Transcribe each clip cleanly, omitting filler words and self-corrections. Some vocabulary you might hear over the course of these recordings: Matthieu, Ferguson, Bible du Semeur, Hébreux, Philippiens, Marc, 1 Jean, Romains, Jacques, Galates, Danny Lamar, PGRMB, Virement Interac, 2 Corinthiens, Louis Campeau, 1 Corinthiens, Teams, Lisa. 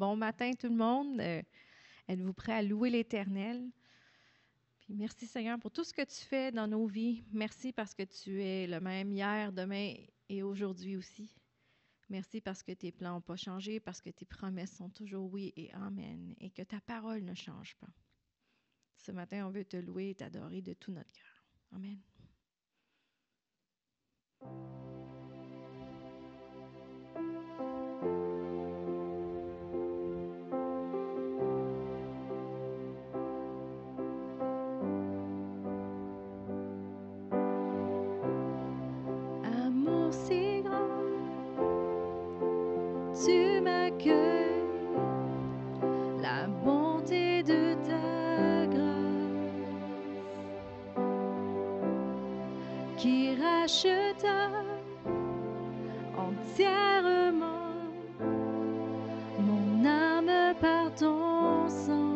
Bon matin tout le monde. Êtes-vous prêts à louer l'Éternel? Puis merci Seigneur pour tout ce que tu fais dans nos vies. Merci parce que tu es le même hier, demain et aujourd'hui aussi. Merci parce que tes plans n'ont pas changé, parce que tes promesses sont toujours oui et amen, et que ta parole ne change pas. Ce matin, on veut te louer et t'adorer de tout notre cœur. Amen. Amour si grand, tu m'accueilles, la bonté de ta grâce qui racheta entièrement mon âme par ton sang.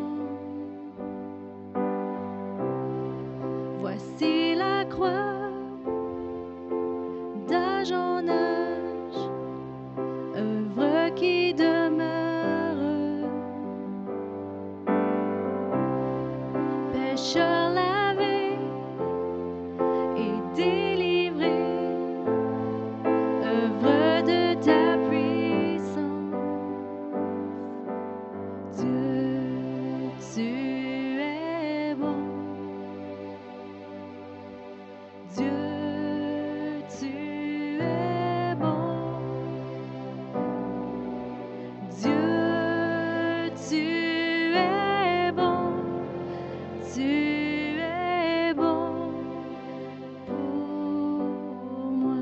Voici la croix, d'âge en âge, œuvre qui demeure. Pécheur lavé et délivré, œuvre de ta puissance. Dieu, tu es bon. Dieu, tu es bon. Dieu, tu es bon. Tu es bon pour moi.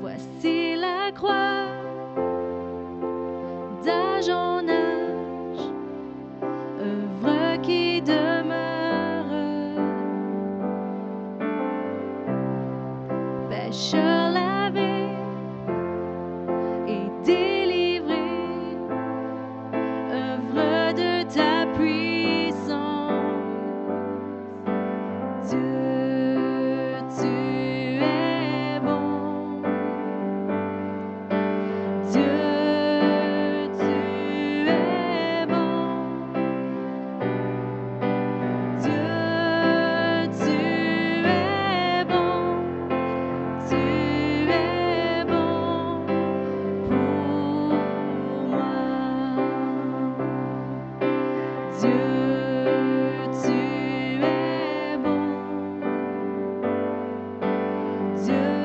Voici la croix, d'âge en âge, œuvre qui demeure. Pécheur lavé et délivré, œuvre de ta puissance. Dieu, tu es bon. Dieu, tu es bon. Dieu, tu es bon. Tu es bon pour moi. Dieu, tu es bon. Dieu, tu es bon. Dieu, tu es bon.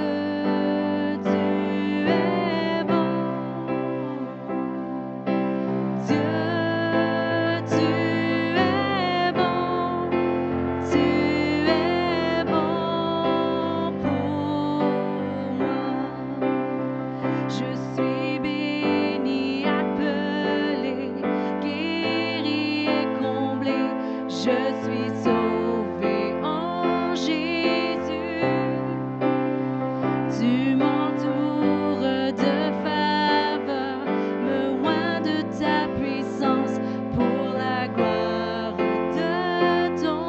Tu es bon pour moi. Je suis béni, appelé, guéri et comblé. Je suis sauvé en Jésus. Tu m'entoures de faveur, me oins de ta puissance pour la gloire de ton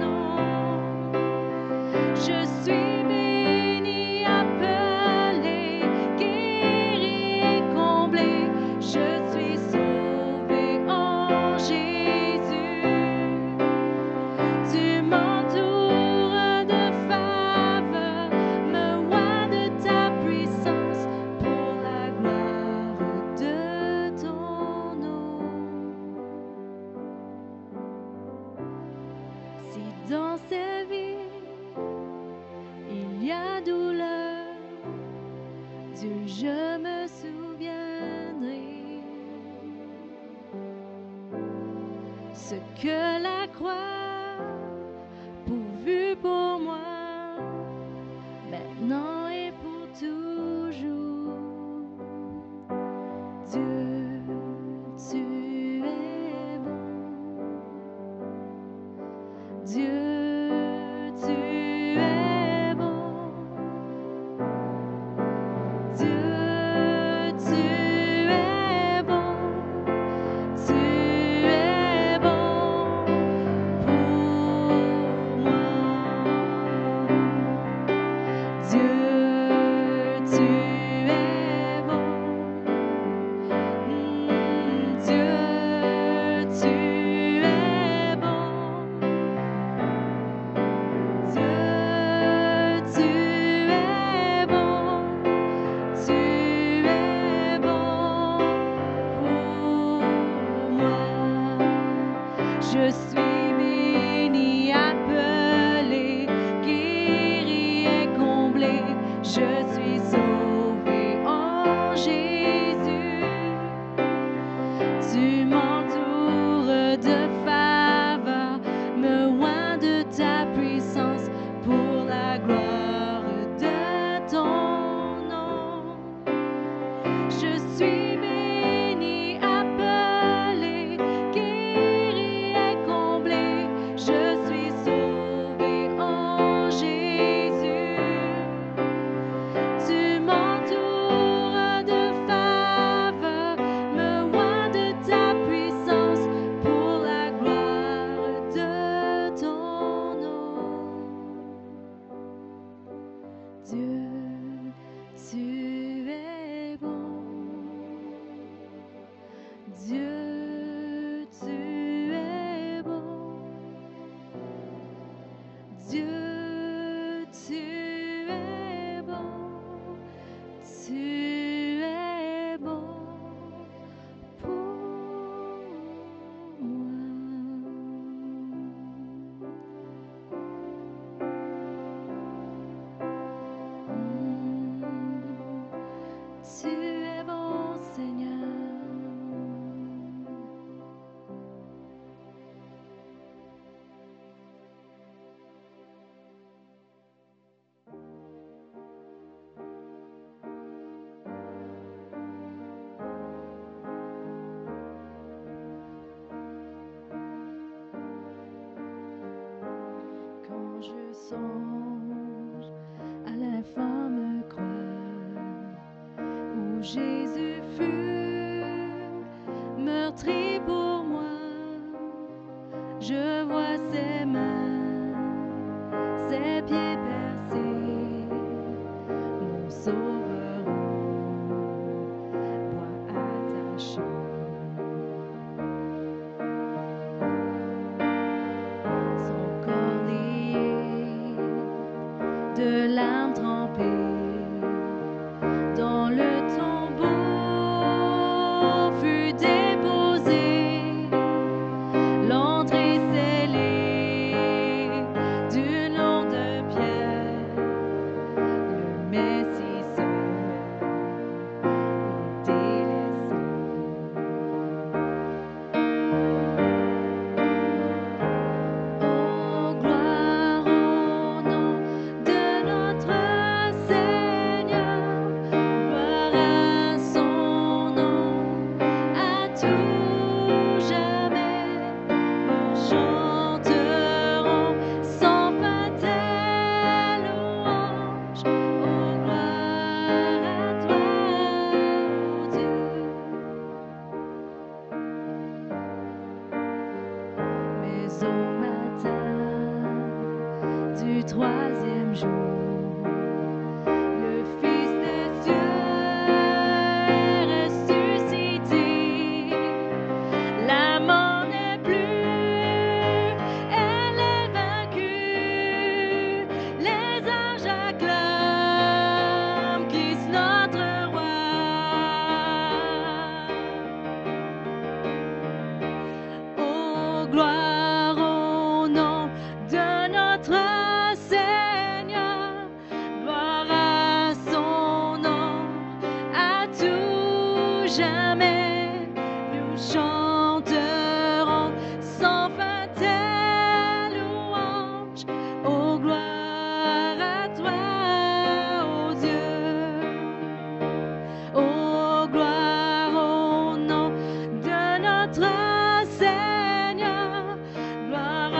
nom. Je suis béni, appelé, guéri et comblé. Je suis sauvé en Jésus. Tu m'entoures de faveur, me oins de ta puissance pour la gloire de ton nom. Si dans ces vies il y a douleur, Dieu, je me souviendrai ce que la croix pourvu pour moi, maintenant et pour toujours. Dieu, tu es bon. Dieu, tu es bon. Dieu, tu es bon. Tu es bon pour Je suis sauvé en Jésus. Tu m'entoures de faveur, me oins de ta puissance pour la gloire de ton nom. Je suis béni, appelé, guéri et comblé. Je suis sauvé en Jésus. Tu m'entoures de faveur, me oins de ta puissance pour la gloire de ton nom. Dieu, tu es bon. Dieu, tu es bon. Dieu, tu es bon. Tu es bon pour moi. Tu es bon, Seigneur. Quand je songe à la femme croix où Jésus fut meurtri pour moi, je vois ses mains, ses pieds percés, mon sauveur au bois attaché. Son corps lié, de larmes trempées, dans le tombeau fut déposé, l'entrée scellée d'une longue pierre, le Messie seul était laissé. Oh, gloire au nom de notre Seigneur, gloire à son nom, à tout jamais. Nous chanterons sans patelle louange. Oh, gloire à toi, Dieu. Mais au matin du troisième jour, le Fils de Dieu est ressuscité. La mort n'est plus, elle est vaincue. Les anges acclament, Christ notre roi. Oh, gloire au nom de notre Seigneur, gloire à son nom, à tout jamais. Nous chanterons sans fin tes louanges. Oh, gloire à toi, oh Dieu. Oh, gloire au nom de notre Seigneur, gloire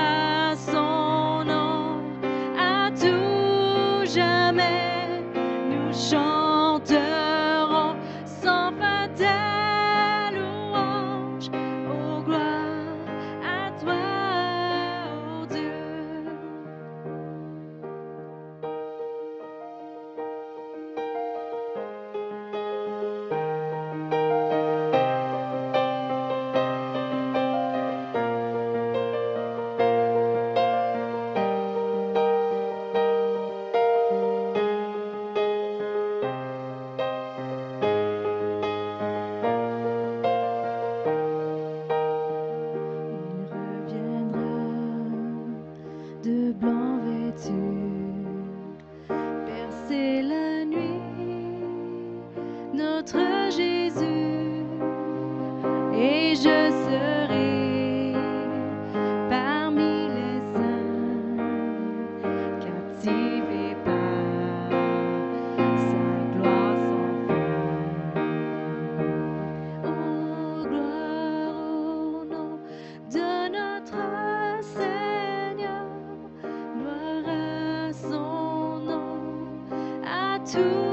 à son nom, à tout jamais. Nous chanterons sans fin tes louanges. Oh, gloire à toi, oh Dieu. Jésus, et je serai parmi les saints, captivé par sa gloire sans fin. Oh, gloire au nom de notre Seigneur, gloire à son nom, à tout.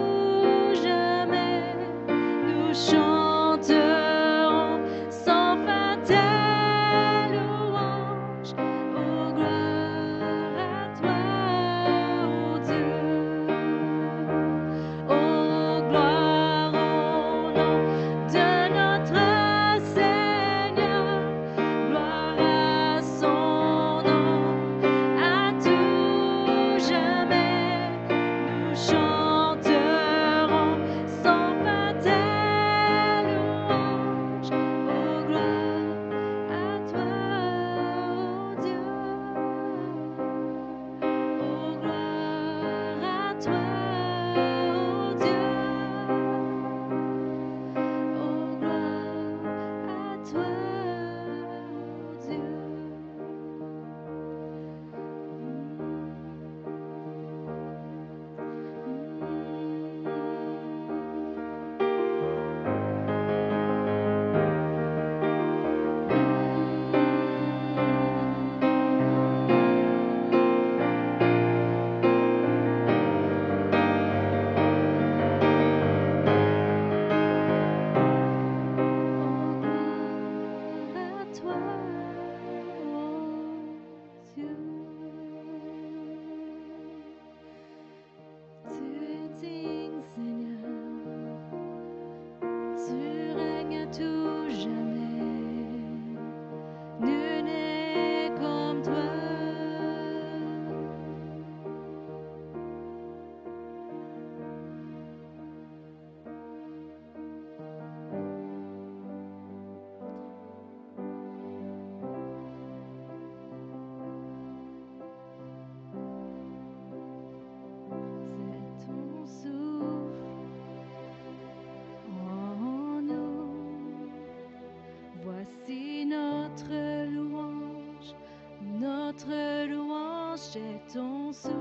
Ton souffle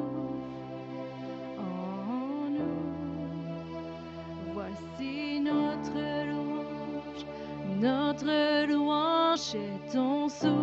en nous, voici notre louange, est ton souffle.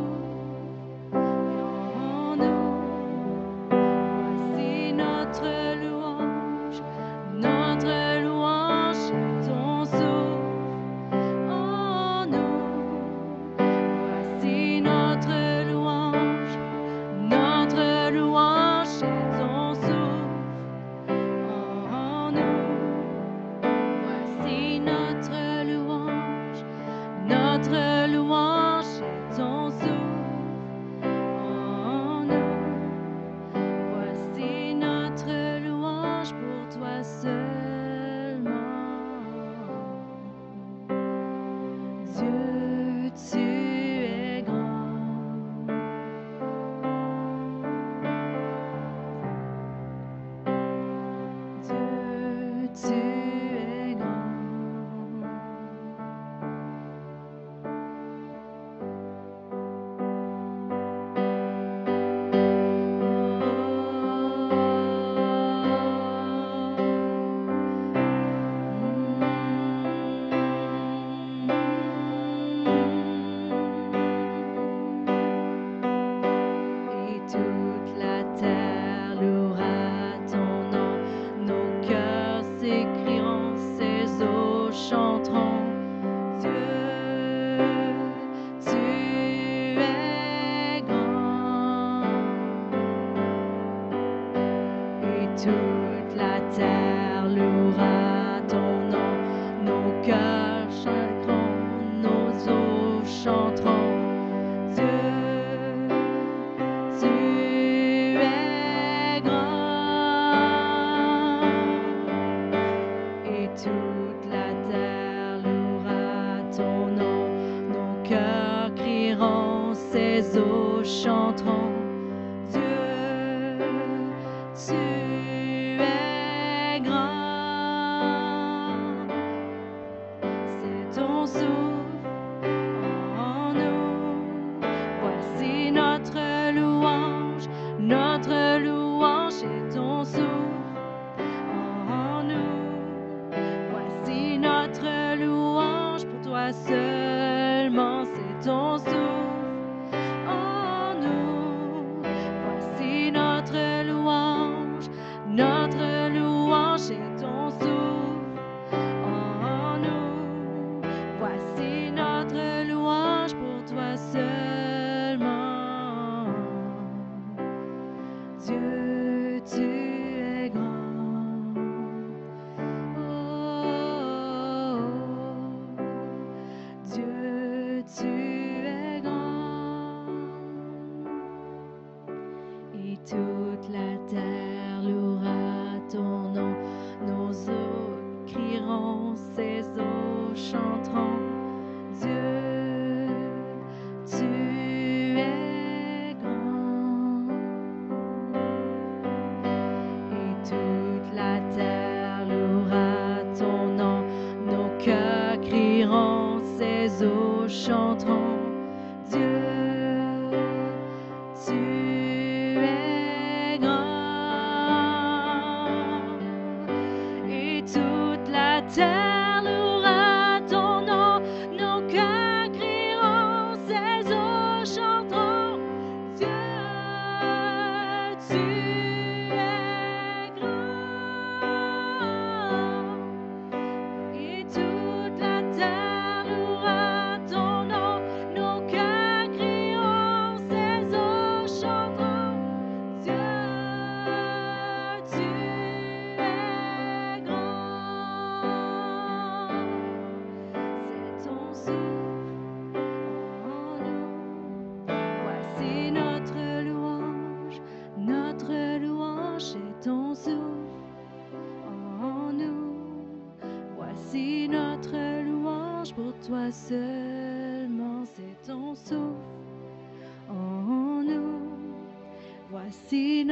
Ton souffle en nous, voici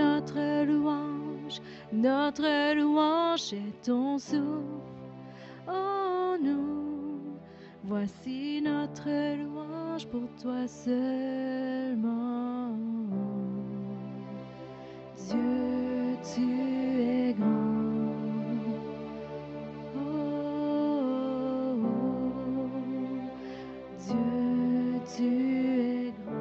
notre louange pour toi seulement. Dieu, tu es grand. Oh, oh, oh. Dieu, tu es grand.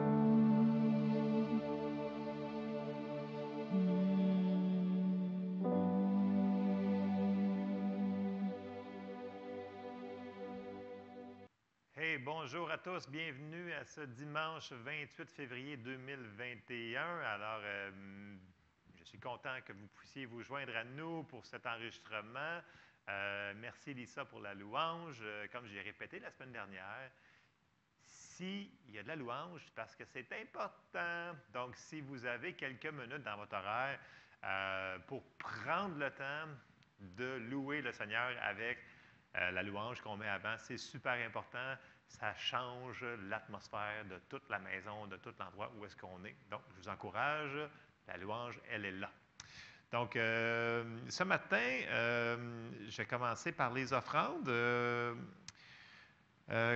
Bonjour à tous, bienvenue à ce dimanche 28 février 2021. Alors, je suis content que vous puissiez vous joindre à nous pour cet enregistrement. Merci Lisa pour la louange. Comme j'ai répété la semaine dernière, s'il y a de la louange, parce que c'est important. Donc, si vous avez quelques minutes dans votre horaire pour prendre le temps de louer le Seigneur avec la louange qu'on met avant, c'est super important. Ça change l'atmosphère de toute la maison, de tout l'endroit où est-ce qu'on est. Donc, je vous encourage, la louange, elle est là. Donc, ce matin, je vais commencer par les offrandes.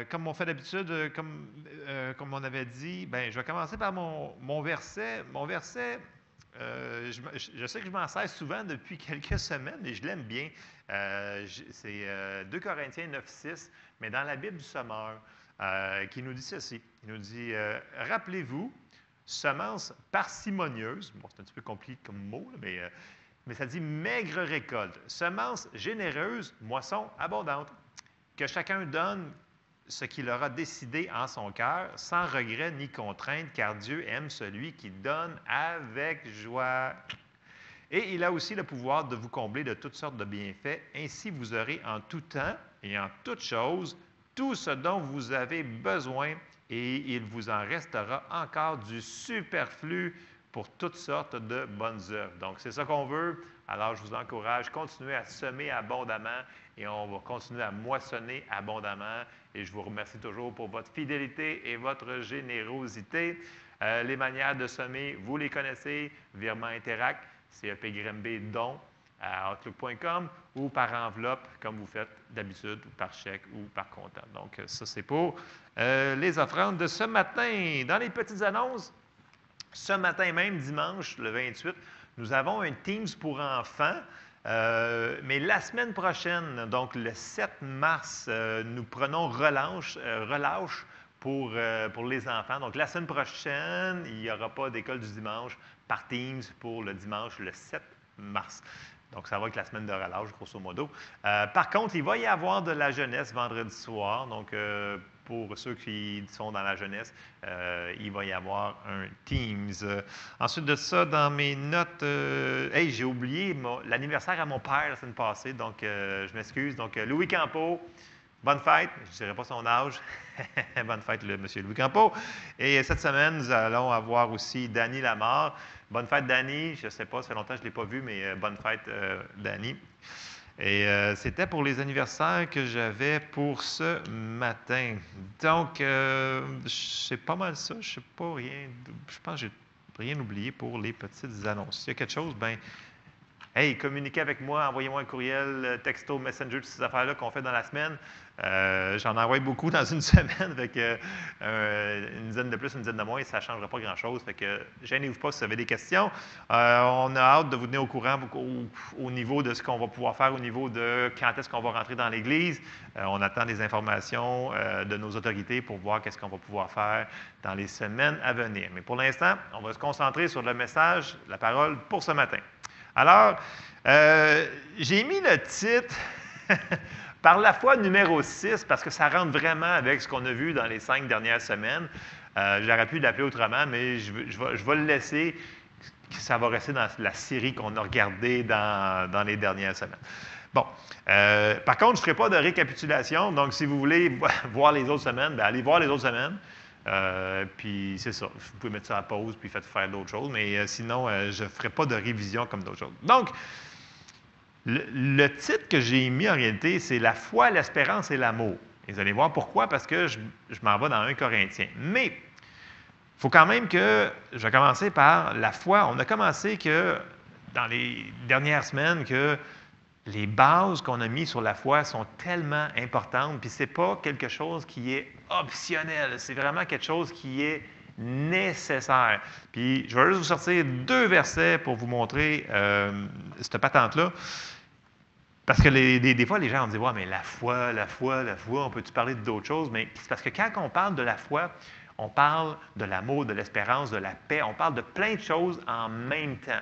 Comme on fait d'habitude, comme on avait dit, bien, je vais commencer par mon verset. Mon verset, je sais que je m'en sers souvent depuis quelques semaines, et je l'aime bien. C'est 2 Corinthiens 9,6, mais dans la Bible du Semeur, qui nous dit ceci. Il nous dit « Rappelez-vous, semence parcimonieuse » bon, c'est un petit peu compliqué comme mot, là, mais ça dit « maigre récolte »,« semence généreuse, moisson abondante », que chacun donne ce qu'il aura décidé en son cœur, sans regret ni contrainte, car Dieu aime celui qui donne avec joie. » Et il a aussi le pouvoir de vous combler de toutes sortes de bienfaits. Ainsi, vous aurez en tout temps et en toute chose tout ce dont vous avez besoin, et il vous en restera encore du superflu pour toutes sortes de bonnes œuvres. Donc, c'est ça qu'on veut. Alors, je vous encourage, continuez à semer abondamment et on va continuer à moissonner abondamment. Et je vous remercie toujours pour votre fidélité et votre générosité. Les manières de semer, vous les connaissez, Virement Interac. C'est PGRMB don à outlook.com ou par enveloppe, comme vous faites d'habitude, ou par chèque ou par comptant. Donc, ça, c'est pour les offrandes de ce matin. Dans les petites annonces, ce matin même, dimanche, le 28, nous avons un Teams pour enfants Mais la semaine prochaine, donc le 7 mars, nous prenons relâche pour les enfants. Donc la semaine prochaine, il n'y aura pas d'école du dimanche par Teams pour le dimanche, le 7 mars. Donc, ça va avec la semaine de relâche, grosso modo. Par contre, il va y avoir de la jeunesse vendredi soir. Donc, pour ceux qui sont dans la jeunesse, il va y avoir un Teams. Ensuite de ça, dans mes notes, hey, j'ai oublié l'anniversaire à mon père la semaine passée. Donc, je m'excuse. Donc, Louis Campeau, bonne fête. Je ne dirais pas son âge. Bonne fête, le monsieur Louis Campeau. Et cette semaine, nous allons avoir aussi Danny Lamar. Bonne fête, Danny. Je ne sais pas, ça fait longtemps que je ne l'ai pas vu, mais bonne fête, Danny. Et c'était pour les anniversaires que j'avais pour ce matin. Donc, c'est pas mal ça. Je ne sais pas rien. Je pense que je n'ai rien oublié pour les petites annonces. S'il y a quelque chose, bien, hey, communiquez avec moi, envoyez-moi un courriel, texto, messenger, toutes ces affaires-là qu'on fait dans la semaine. J'en envoie beaucoup dans une semaine, avec une dizaine de plus, une dizaine de moins, ça ne changera pas grand-chose. Fait que gênez-vous pas si vous avez des questions. On a hâte de vous tenir au courant au niveau de ce qu'on va pouvoir faire, au niveau de quand est-ce qu'on va rentrer dans l'Église. On attend des informations de nos autorités pour voir qu'est-ce qu'on va pouvoir faire dans les semaines à venir. Mais pour l'instant, on va se concentrer sur le message, la parole pour ce matin. Alors, j'ai mis le titre « Par la foi numéro 6 » parce que ça rentre vraiment avec ce qu'on a vu dans les 5 dernières semaines. J'aurais pu l'appeler autrement, mais je vais le laisser. Ça va rester dans la série qu'on a regardée dans les dernières semaines. Bon. Par contre, je ne ferai pas de récapitulation. Donc, si vous voulez voir les autres semaines, bien, allez voir les autres semaines. Puis c'est ça, vous pouvez mettre ça à pause puis faire d'autres choses, mais sinon, je ne ferai pas de révision comme d'autres choses. Donc, le titre que j'ai mis en réalité, c'est « La foi, l'espérance et l'amour ». Et vous allez voir pourquoi, parce que je m'en vais dans 1 Corinthiens. Mais, il faut quand même que, je vais commencer par la foi. On a commencé que, dans les dernières semaines, que les bases qu'on a mises sur la foi sont tellement importantes, puis ce n'est pas quelque chose qui est optionnel, c'est vraiment quelque chose qui est nécessaire. Puis je vais juste vous sortir 2 versets pour vous montrer cette patente-là, parce que des fois, les gens vont dire « Ouais, mais la foi, on peut-tu parler d'autres choses? » Mais c'est parce que quand on parle de la foi, on parle de l'amour, de l'espérance, de la paix, on parle de plein de choses en même temps.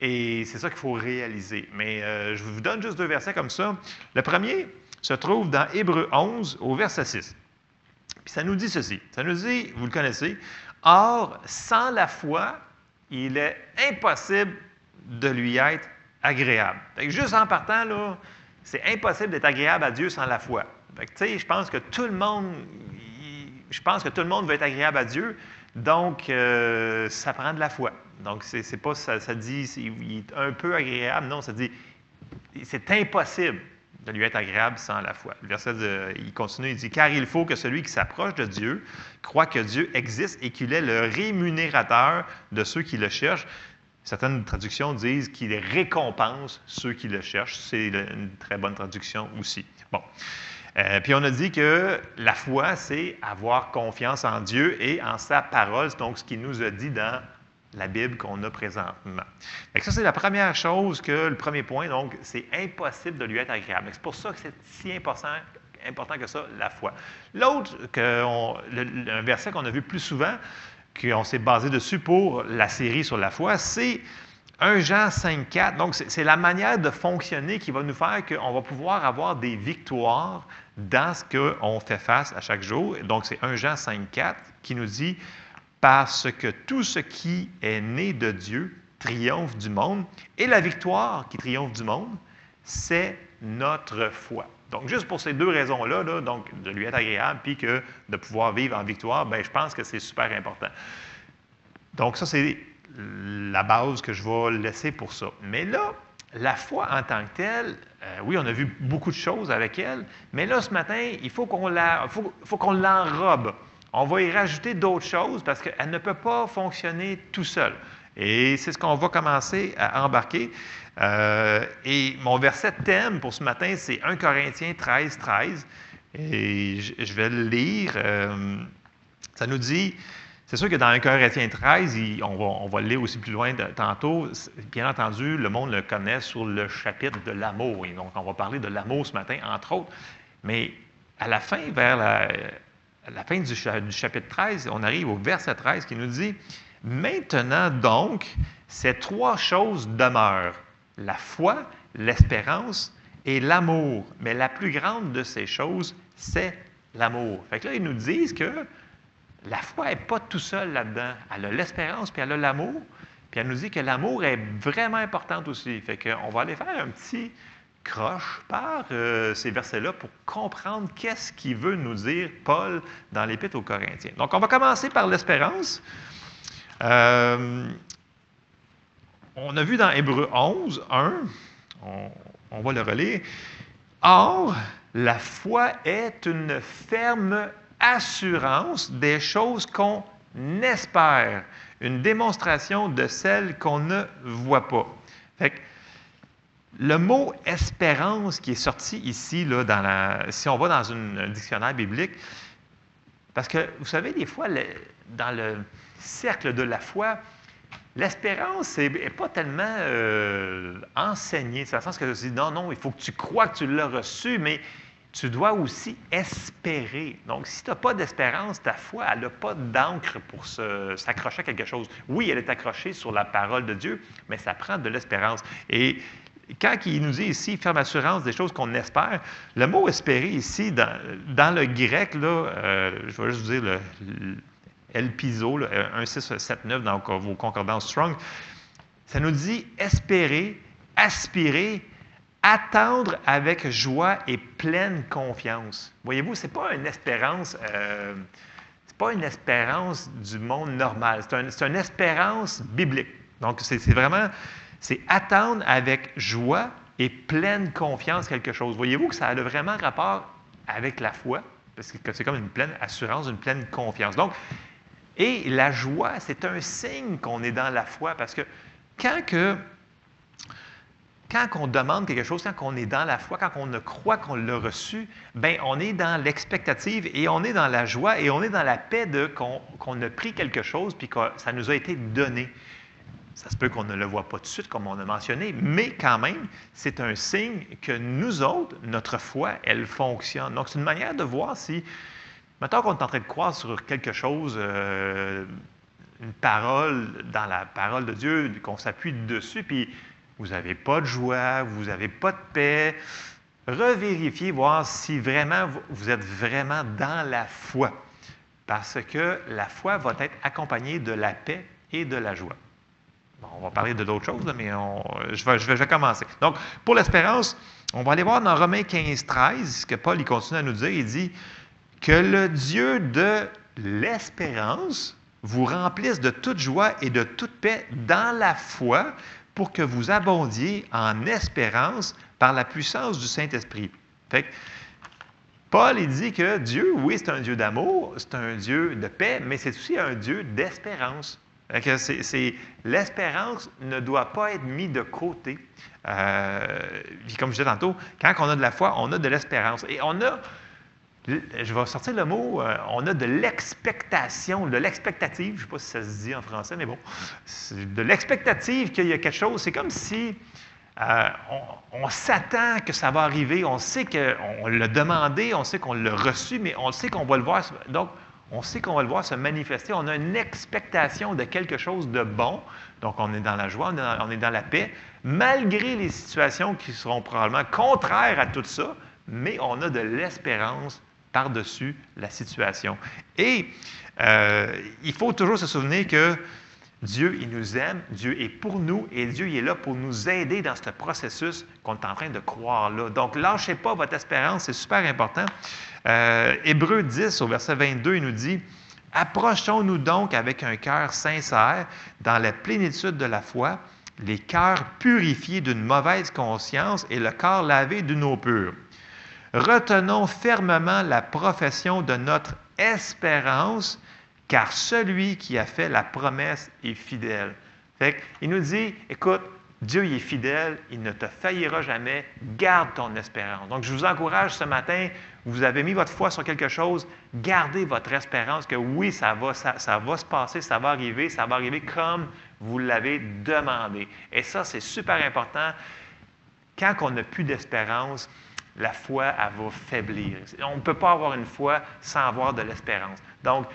Et c'est ça qu'il faut réaliser. Mais je vous donne juste 2 versets comme ça. Le premier se trouve dans Hébreux 11, au verset 6. Puis ça nous dit ceci. Ça nous dit, vous le connaissez, « Or, sans la foi, il est impossible de lui être agréable. » Fait que juste en partant, là, c'est impossible d'être agréable à Dieu sans la foi. Fait que, tu sais, je pense que tout le monde veut être agréable à Dieu, donc ça prend de la foi. Donc, c'est pas ça dit « il est un peu agréable », non, ça dit « c'est impossible de lui être agréable sans la foi ». Le verset, il continue, il dit « Car il faut que celui qui s'approche de Dieu croit que Dieu existe et qu'il est le rémunérateur de ceux qui le cherchent ». Certaines traductions disent qu'il récompense ceux qui le cherchent. C'est une très bonne traduction aussi. Bon. Puis on a dit que la foi, c'est avoir confiance en Dieu et en sa parole, donc ce qu'il nous a dit dans la Bible qu'on a présentement. Fait que ça, c'est la première chose, que le premier point, donc c'est impossible de lui être agréable. C'est pour ça que c'est si important que ça, la foi. L'autre, un verset qu'on a vu plus souvent, qu'on s'est basé dessus pour la série sur la foi, c'est 1 Jean 5,4. Donc, c'est la manière de fonctionner qui va nous faire qu'on va pouvoir avoir des victoires dans ce qu'on fait face à chaque jour. Donc, c'est 1 Jean 5,4 qui nous dit « Parce que tout ce qui est né de Dieu triomphe du monde, et la victoire qui triomphe du monde, c'est notre foi. » Donc, juste pour ces 2 raisons-là, là, donc de lui être agréable puis que de pouvoir vivre en victoire, bien, je pense que c'est super important. Donc, ça, c'est la base que je vais laisser pour ça. Mais là, la foi en tant que telle, oui, on a vu beaucoup de choses avec elle, mais là, ce matin, il faut qu'on l'enrobe. On va y rajouter d'autres choses parce qu'elle ne peut pas fonctionner tout seule. Et c'est ce qu'on va commencer à embarquer. Et mon verset thème pour ce matin, c'est 1 Corinthiens 13,13. Et je vais le lire. Ça nous dit C'est sûr que dans 1 Corinthiens 13, on va le lire aussi plus loin tantôt, bien entendu, le monde le connaît sur le chapitre de l'amour. Et donc, on va parler de l'amour ce matin, entre autres. Mais à la fin, vers la fin du chapitre 13, on arrive au verset 13 qui nous dit « Maintenant donc, ces trois choses demeurent, la foi, l'espérance et l'amour. Mais la plus grande de ces choses, c'est l'amour. » Fait que là, ils nous disent que la foi n'est pas tout seule là-dedans. Elle a l'espérance, puis elle a l'amour. Puis elle nous dit que l'amour est vraiment important aussi. Fait qu'on va aller faire un petit croche par ces versets-là pour comprendre qu'est-ce qu'il veut nous dire Paul dans l'Épître aux Corinthiens. Donc, on va commencer par l'espérance. On a vu dans Hébreux 11, 1, on va le relire. « Or, la foi est une ferme assurance des choses qu'on espère, une démonstration de celles qu'on ne voit pas. » Fait que le mot « espérance » qui est sorti ici, là, si on va dans un dictionnaire biblique, parce que, vous savez, des fois, dans le cercle de la foi, l'espérance n'est pas tellement enseignée. C'est dans le sens que je dis, non, il faut que tu crois que tu l'as reçu, mais tu dois aussi espérer. Donc, si tu n'as pas d'espérance, ta foi, elle n'a pas d'encre pour s'accrocher à quelque chose. Oui, elle est accrochée sur la parole de Dieu, mais ça prend de l'espérance. Et quand il nous dit ici « ferme assurance des choses qu'on espère », le mot « espérer » ici, dans le grec, là, je vais juste vous dire le Elpiso, 1679 dans vos concordances Strong, ça nous dit « espérer, aspirer », attendre avec joie et pleine confiance. Voyez-vous, ce n'est pas une espérance, du monde normal. C'est une espérance biblique. Donc, c'est attendre avec joie et pleine confiance quelque chose. Voyez-vous que ça a vraiment rapport avec la foi, parce que c'est comme une pleine assurance, une pleine confiance. Donc, et la joie, c'est un signe qu'on est dans la foi, parce que quand on demande quelque chose, quand on est dans la foi, quand on croit qu'on l'a reçu, bien, on est dans l'expectative et on est dans la joie et on est dans la paix de qu'on a pris quelque chose puis que ça nous a été donné. Ça se peut qu'on ne le voit pas tout de suite, comme on a mentionné, mais quand même, c'est un signe que nous autres, notre foi, elle fonctionne. Donc, c'est une manière de voir si, maintenant qu'on est en train de croire sur quelque chose, une parole dans la parole de Dieu, qu'on s'appuie dessus, puis vous n'avez pas de joie, vous n'avez pas de paix. Revérifiez, voir si vraiment vous êtes vraiment dans la foi. Parce que la foi va être accompagnée de la paix et de la joie. Bon, on va parler de d'autres choses, mais je vais commencer. Donc, pour l'espérance, on va aller voir dans Romains 15, 13, ce que Paul il continue à nous dire. Il dit « Que le Dieu de l'espérance vous remplisse de toute joie et de toute paix dans la foi, pour que vous abondiez en espérance par la puissance du Saint-Esprit. » Fait que Paul, il dit que Dieu, oui, c'est un Dieu d'amour, c'est un Dieu de paix, mais c'est aussi un Dieu d'espérance. L'espérance ne doit pas être mise de côté. Puis comme je disais tantôt, quand on a de la foi, on a de l'espérance. Et on a, je vais sortir le mot, on a de l'expectation, de l'expectative, je ne sais pas si ça se dit en français, mais bon, de l'expectative qu'il y a quelque chose. C'est comme si on s'attend que ça va arriver, on sait qu'on l'a demandé, on sait qu'on l'a reçu, mais on sait qu'on va le voir. Donc, on sait qu'on va le voir se manifester. On a une expectation de quelque chose de bon. Donc, on est dans la joie, on est dans la paix, malgré les situations qui seront probablement contraires à tout ça, mais on a de l'espérance par-dessus la situation. Et il faut toujours se souvenir que Dieu, il nous aime, Dieu est pour nous et Dieu, il est là pour nous aider dans ce processus qu'on est en train de croire là. Donc, lâchez pas votre espérance, c'est super important. Hébreux 10, au verset 22, il nous dit « Approchons-nous donc avec un cœur sincère dans la plénitude de la foi, les cœurs purifiés d'une mauvaise conscience et le corps lavé d'une eau pure. » Retenons fermement la profession de notre espérance, car celui qui a fait la promesse est fidèle. » Fait qu'il nous dit, écoute, Dieu, il est fidèle, il ne te faillira jamais, garde ton espérance. Donc, je vous encourage ce matin, vous avez mis votre foi sur quelque chose, gardez votre espérance que oui, ça va se passer, ça va arriver comme vous l'avez demandé. Et ça, c'est super important. Quand on n'a plus d'espérance, la foi, elle va faiblir. On ne peut pas avoir une foi sans avoir de l'espérance. Donc,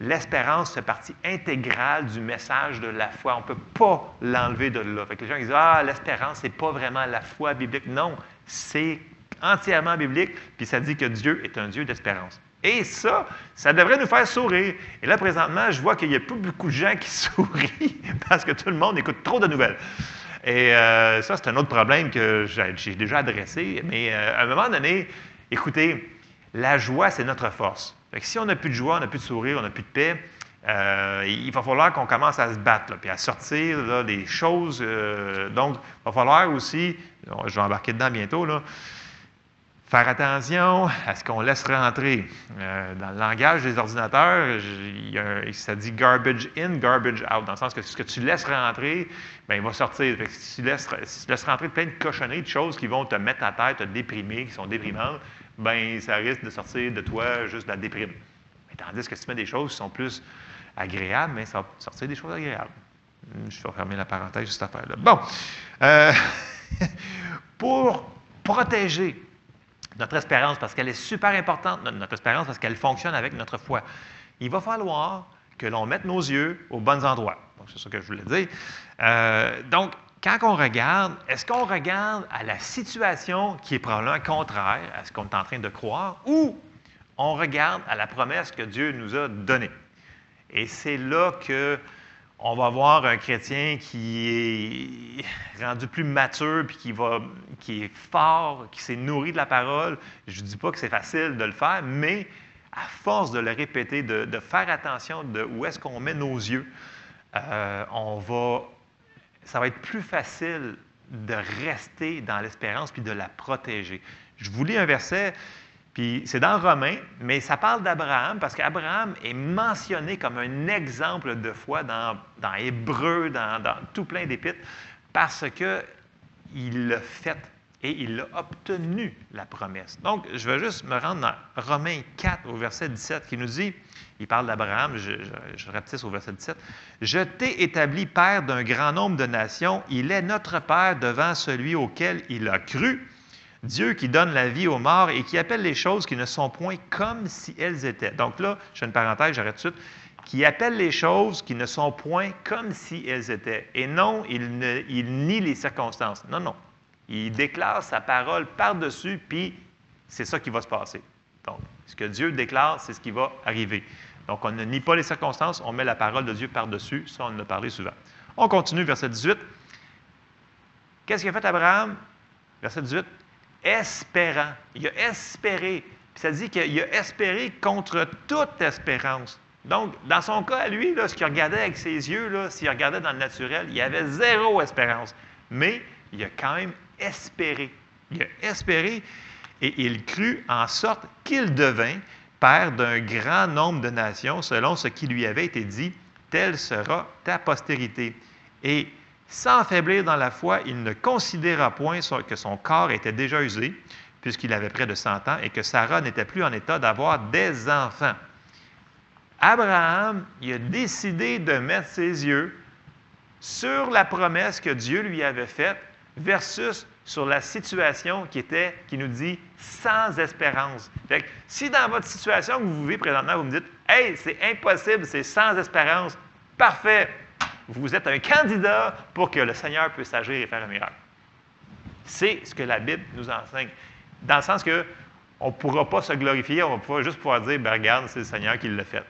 l'espérance, c'est partie intégrale du message de la foi. On ne peut pas l'enlever de là. Fait que les gens disent « Ah, l'espérance, ce n'est pas vraiment la foi biblique. » Non, c'est entièrement biblique, puis ça dit que Dieu est un Dieu d'espérance. Et ça, ça devrait nous faire sourire. Et là, présentement, je vois qu'il n'y a plus beaucoup de gens qui sourient parce que tout le monde écoute trop de nouvelles. Et ça, c'est un autre problème que j'ai déjà adressé. Mais à un moment donné, écoutez, la joie, c'est notre force. Fait que si on n'a plus de joie, on n'a plus de sourire, on n'a plus de paix, il va falloir qu'on commence à se battre, là, puis à sortir là, des choses. Donc, il va falloir aussi, je vais embarquer dedans bientôt, là, faire attention à ce qu'on laisse rentrer. Dans le langage des ordinateurs, ça dit « garbage in, garbage out », dans le sens que ce que tu laisses rentrer, bien, il va sortir. Fait que si tu laisses rentrer plein de cochonneries, de choses qui vont te mettre à terre, te déprimer, qui sont déprimantes, bien, ça risque de sortir de toi juste de la déprime. Mais tandis que si tu mets des choses qui sont plus agréables, bien, ça va sortir des choses agréables. Je vais fermer la parenthèse juste à faire là. Bon, pour protéger notre espérance, parce qu'elle est super importante, notre espérance, parce qu'elle fonctionne avec notre foi, il va falloir que l'on mette nos yeux aux bons endroits. Donc, c'est ça que je voulais dire. Donc, quand on regarde, est-ce qu'on regarde à la situation qui est probablement contraire à ce qu'on est en train de croire ou on regarde à la promesse que Dieu nous a donnée? Et c'est là qu'on va voir un chrétien qui est rendu plus mature puis qui est fort, qui s'est nourri de la parole. Je ne dis pas que c'est facile de le faire, mais à force de le répéter, de faire attention de où est-ce qu'on met nos yeux, ça va être plus facile de rester dans l'espérance puis de la protéger. Je vous lis un verset, puis c'est dans Romains, mais ça parle d'Abraham parce qu'Abraham est mentionné comme un exemple de foi dans Hébreux, dans tout plein d'épîtres, parce qu'il l'a fait et il a obtenu la promesse. Donc, je vais juste me rendre dans Romains 4 au verset 17 qui nous dit, il parle d'Abraham, je rapetisse au verset 17. « Je t'ai établi père d'un grand nombre de nations, il est notre père devant celui auquel il a cru, Dieu qui donne la vie aux morts et qui appelle les choses qui ne sont point comme si elles étaient. » Donc là, je fais une parenthèse, j'arrête tout de suite. « Qui appelle les choses qui ne sont point comme si elles étaient. » Et non, il nie les circonstances. Non, non. Il déclare sa parole par-dessus, puis c'est ça qui va se passer. Donc, ce que Dieu déclare, c'est ce qui va arriver. Donc, on ne nie pas les circonstances, on met la parole de Dieu par-dessus. Ça, on en a parlé souvent. On continue, verset 18. Qu'est-ce qu'a fait Abraham? Verset 18. Espérant. Il a espéré. Puis ça dit qu'il a espéré contre toute espérance. Donc, dans son cas, à lui, là, ce qu'il regardait avec ses yeux, là, s'il regardait dans le naturel, il avait zéro espérance. Mais il a quand même espéré. Il a espéré et il crut en sorte qu'il devint père d'un grand nombre de nations selon ce qui lui avait été dit, telle sera ta postérité. Et sans faiblir dans la foi, il ne considéra point que son corps était déjà usé, puisqu'il avait près de 100 ans, et que Sarah n'était plus en état d'avoir des enfants. Abraham, il a décidé de mettre ses yeux sur la promesse que Dieu lui avait faite, versus sur la situation qui nous dit sans espérance. Fait que, si dans votre situation que vous vivez présentement, vous me dites « Hey, c'est impossible, c'est sans espérance, parfait! » Vous êtes un candidat pour que le Seigneur puisse agir et faire un miracle. C'est ce que la Bible nous enseigne. Dans le sens qu'on ne pourra pas se glorifier, on va juste pouvoir dire « Regarde, c'est le Seigneur qui l'a fait. »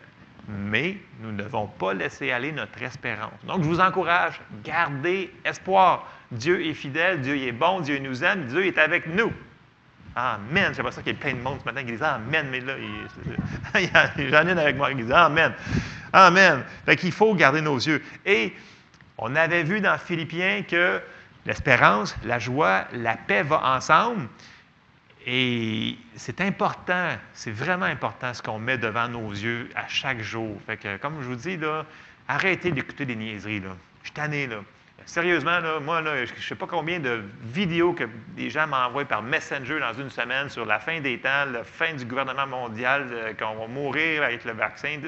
Mais nous ne devons pas laisser aller notre espérance. Donc, je vous encourage, gardez espoir. Dieu est fidèle, Dieu est bon, Dieu nous aime, Dieu est avec nous. Amen. J'aimerais ça qu'il y ait plein de monde ce matin qui disent « Amen », mais là, j'en ai avec moi qui disent « Amen ». Amen. Fait qu'il faut garder nos yeux. Et on avait vu dans Philippiens que l'espérance, la joie, la paix vont ensemble. Et c'est important, c'est vraiment important ce qu'on met devant nos yeux à chaque jour. Fait que, comme je vous dis, là, arrêtez d'écouter des niaiseries. Là. Je suis tanné. Là. Sérieusement, là, moi, là, je ne sais pas combien de vidéos que des gens m'envoient par Messenger dans une semaine sur la fin des temps, la fin du gouvernement mondial, qu'on va mourir avec le vaccin.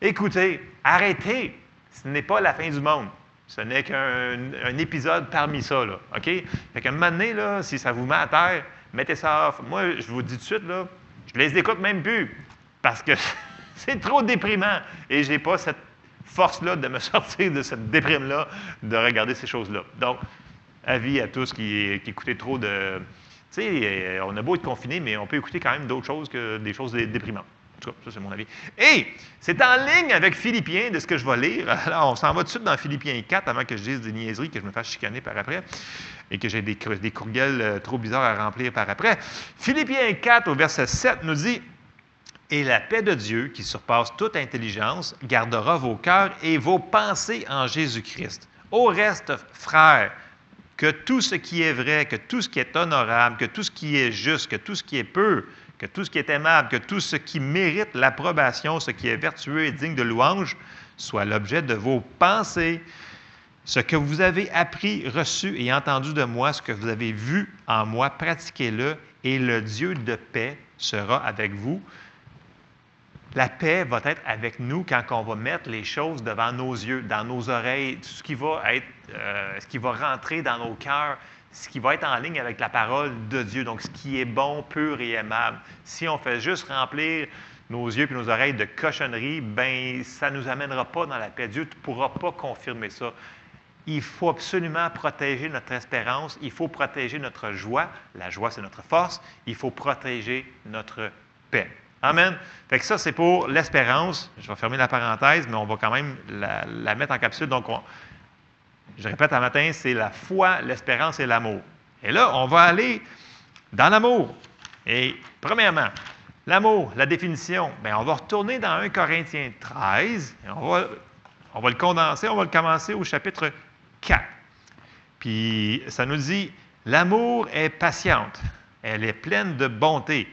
Écoutez, arrêtez! Ce n'est pas la fin du monde. Ce n'est qu'un épisode parmi ça, là, OK? Fait qu'à un moment donné, là, si ça vous met à terre, mettez ça off. Moi, je vous dis tout de suite, là, je les écoute même plus parce que c'est trop déprimant et je n'ai pas cette force-là de me sortir de cette déprime-là, de regarder ces choses-là. Donc, avis à tous qui écoutaient trop de... Tu sais, on a beau être confiné, mais on peut écouter quand même d'autres choses que des choses déprimantes. En tout cas, ça, c'est mon avis. Et c'est en ligne avec Philippiens de ce que je vais lire. Alors, on s'en va tout de suite dans Philippiens 4 avant que je dise des niaiseries, que je me fasse chicaner par après et que j'ai des courriels trop bizarres à remplir par après. Philippiens 4, au verset 7, nous dit... Et la paix de Dieu, qui surpasse toute intelligence, gardera vos cœurs et vos pensées en Jésus-Christ. Au reste, frères, que tout ce qui est vrai, que tout ce qui est honorable, que tout ce qui est juste, que tout ce qui est pur, que tout ce qui est aimable, que tout ce qui mérite l'approbation, ce qui est vertueux et digne de louange, soit l'objet de vos pensées. Ce que vous avez appris, reçu et entendu de moi, ce que vous avez vu en moi, pratiquez-le, et le Dieu de paix sera avec vous. La paix va être avec nous quand on va mettre les choses devant nos yeux, dans nos oreilles, tout ce qui va être, ce qui va rentrer dans nos cœurs, ce qui va être en ligne avec la parole de Dieu, donc ce qui est bon, pur et aimable. Si on fait juste remplir nos yeux et nos oreilles de cochonneries, bien, ça ne nous amènera pas dans la paix. Dieu ne pourra pas confirmer ça. Il faut absolument protéger notre espérance, il faut protéger notre joie. La joie, c'est notre force. Il faut protéger notre paix. Amen. Fait que ça, c'est pour l'espérance. Je vais fermer la parenthèse, mais on va quand même la mettre en capsule. Donc, je répète à matin, c'est la foi, l'espérance et l'amour. Et là, on va aller dans l'amour. Et premièrement, l'amour, la définition, bien, on va retourner dans 1 Corinthiens 13. Et on va le condenser, on va le commencer au chapitre 4. Puis, ça nous dit, l'amour est patiente, elle est pleine de bonté.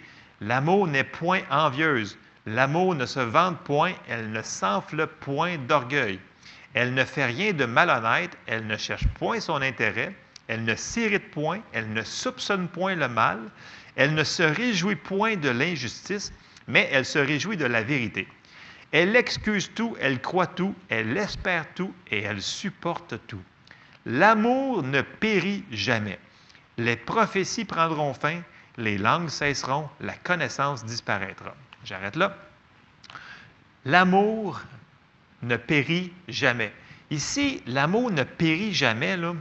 L'amour n'est point envieuse. L'amour ne se vante point. Elle ne s'enfle point d'orgueil. Elle ne fait rien de malhonnête. Elle ne cherche point son intérêt. Elle ne s'irrite point. Elle ne soupçonne point le mal. Elle ne se réjouit point de l'injustice, mais elle se réjouit de la vérité. Elle excuse tout. Elle croit tout. Elle espère tout et elle supporte tout. L'amour ne périt jamais. Les prophéties prendront fin. Les langues cesseront, la connaissance disparaîtra. J'arrête là. L'amour ne périt jamais. Ici, l'amour ne périt jamais là,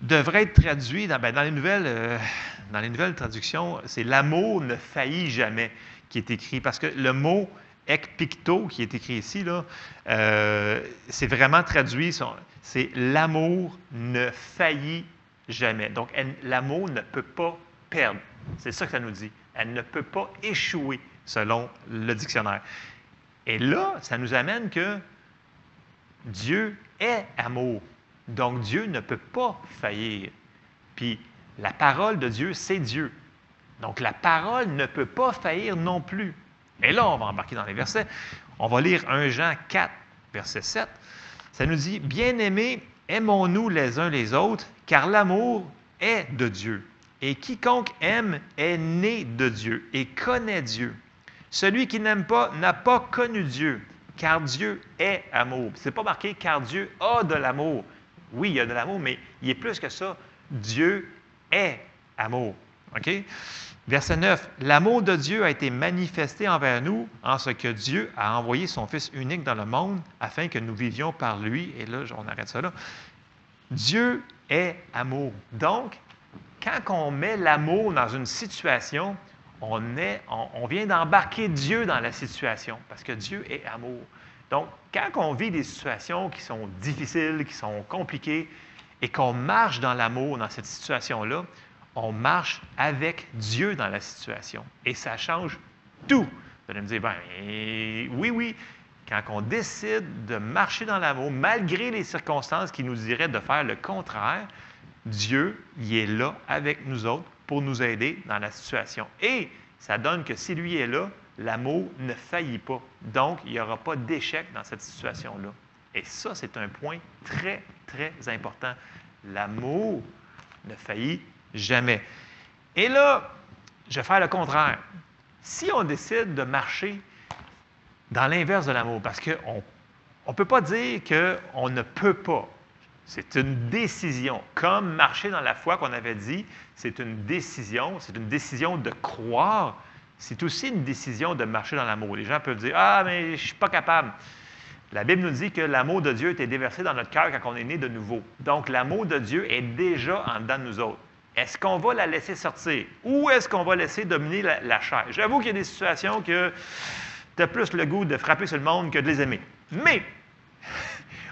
devrait être traduit dans les nouvelles traductions, c'est l'amour ne faillit jamais qui est écrit. Parce que le mot ek picto qui est écrit ici, là, c'est vraiment traduit, c'est l'amour ne faillit jamais. Donc, l'amour ne peut pas perdre. C'est ça que ça nous dit. Elle ne peut pas échouer, selon le dictionnaire. Et là, ça nous amène que Dieu est amour. Donc, Dieu ne peut pas faillir. Puis, la parole de Dieu, c'est Dieu. Donc, la parole ne peut pas faillir non plus. Et là, on va embarquer dans les versets. On va lire 1 Jean 4, verset 7. Ça nous dit, « Bien-aimés, aimons-nous les uns les autres, car l'amour est de Dieu. Et quiconque aime est né de Dieu et connaît Dieu. Celui qui n'aime pas n'a pas connu Dieu, car Dieu est amour. » C'est pas marqué « car Dieu a de l'amour ». Oui, il y a de l'amour, mais il est plus que ça. Dieu est amour. OK? Verset 9. « L'amour de Dieu a été manifesté envers nous en ce que Dieu a envoyé son Fils unique dans le monde afin que nous vivions par lui. » Et là, on arrête ça là. Dieu est amour. Donc, quand on met l'amour dans une situation, on vient d'embarquer Dieu dans la situation parce que Dieu est amour. Donc, quand on vit des situations qui sont difficiles, qui sont compliquées et qu'on marche dans l'amour dans cette situation-là, on marche avec Dieu dans la situation. Et ça change tout. Vous allez me dire, bien, oui, oui. Quand on décide de marcher dans l'amour, malgré les circonstances qui nous diraient de faire le contraire, Dieu, il est là avec nous autres pour nous aider dans la situation. Et ça donne que si lui est là, l'amour ne faillit pas. Donc, il n'y aura pas d'échec dans cette situation-là. Et ça, c'est un point très, très important. L'amour ne faillit jamais. Et là, je vais faire le contraire. Si on décide de marcher dans l'inverse de l'amour, parce qu'on ne peut pas dire qu'on ne peut pas. C'est une décision. Comme marcher dans la foi qu'on avait dit, c'est une décision. C'est une décision de croire. C'est aussi une décision de marcher dans l'amour. Les gens peuvent dire « Ah, mais je ne suis pas capable ». La Bible nous dit que l'amour de Dieu était déversé dans notre cœur quand on est né de nouveau. Donc, l'amour de Dieu est déjà en dedans de nous autres. Est-ce qu'on va la laisser sortir? Ou est-ce qu'on va laisser dominer la chair? J'avoue qu'il y a des situations que tu as plus le goût de frapper sur le monde que de les aimer. Mais,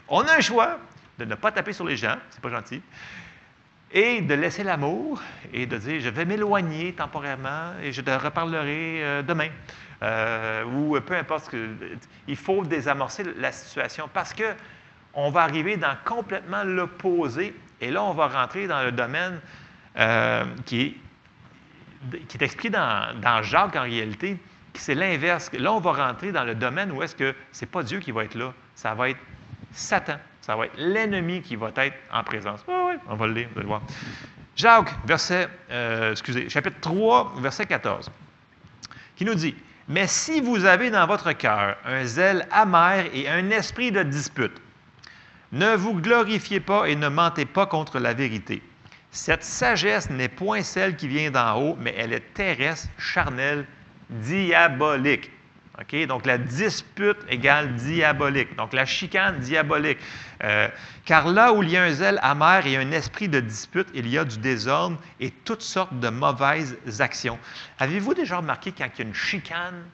on a un choix de ne pas taper sur les gens, c'est pas gentil, et de laisser l'amour et de dire « Je vais m'éloigner temporairement et je te reparlerai demain. » Ou peu importe, il faut désamorcer la situation parce qu'on va arriver dans complètement l'opposé et là, on va rentrer dans le domaine qui est expliqué dans Jacques en réalité, c'est l'inverse. Là, on va rentrer dans le domaine où est-ce que c'est pas Dieu qui va être là, ça va être Satan, ça va être l'ennemi qui va être en présence. Oui, oui, on va le lire, vous allez voir. Jacques, chapitre 3, verset 14, qui nous dit: mais si vous avez dans votre cœur un zèle amer et un esprit de dispute, ne vous glorifiez pas et ne mentez pas contre la vérité. Cette sagesse n'est point celle qui vient d'en haut, mais elle est terrestre, charnelle, diabolique. Okay? Donc, la dispute égale diabolique. Donc, la chicane, diabolique. Car là où il y a un zèle amer et un esprit de dispute, il y a du désordre et toutes sortes de mauvaises actions. Avez-vous déjà remarqué quand il y a une chicane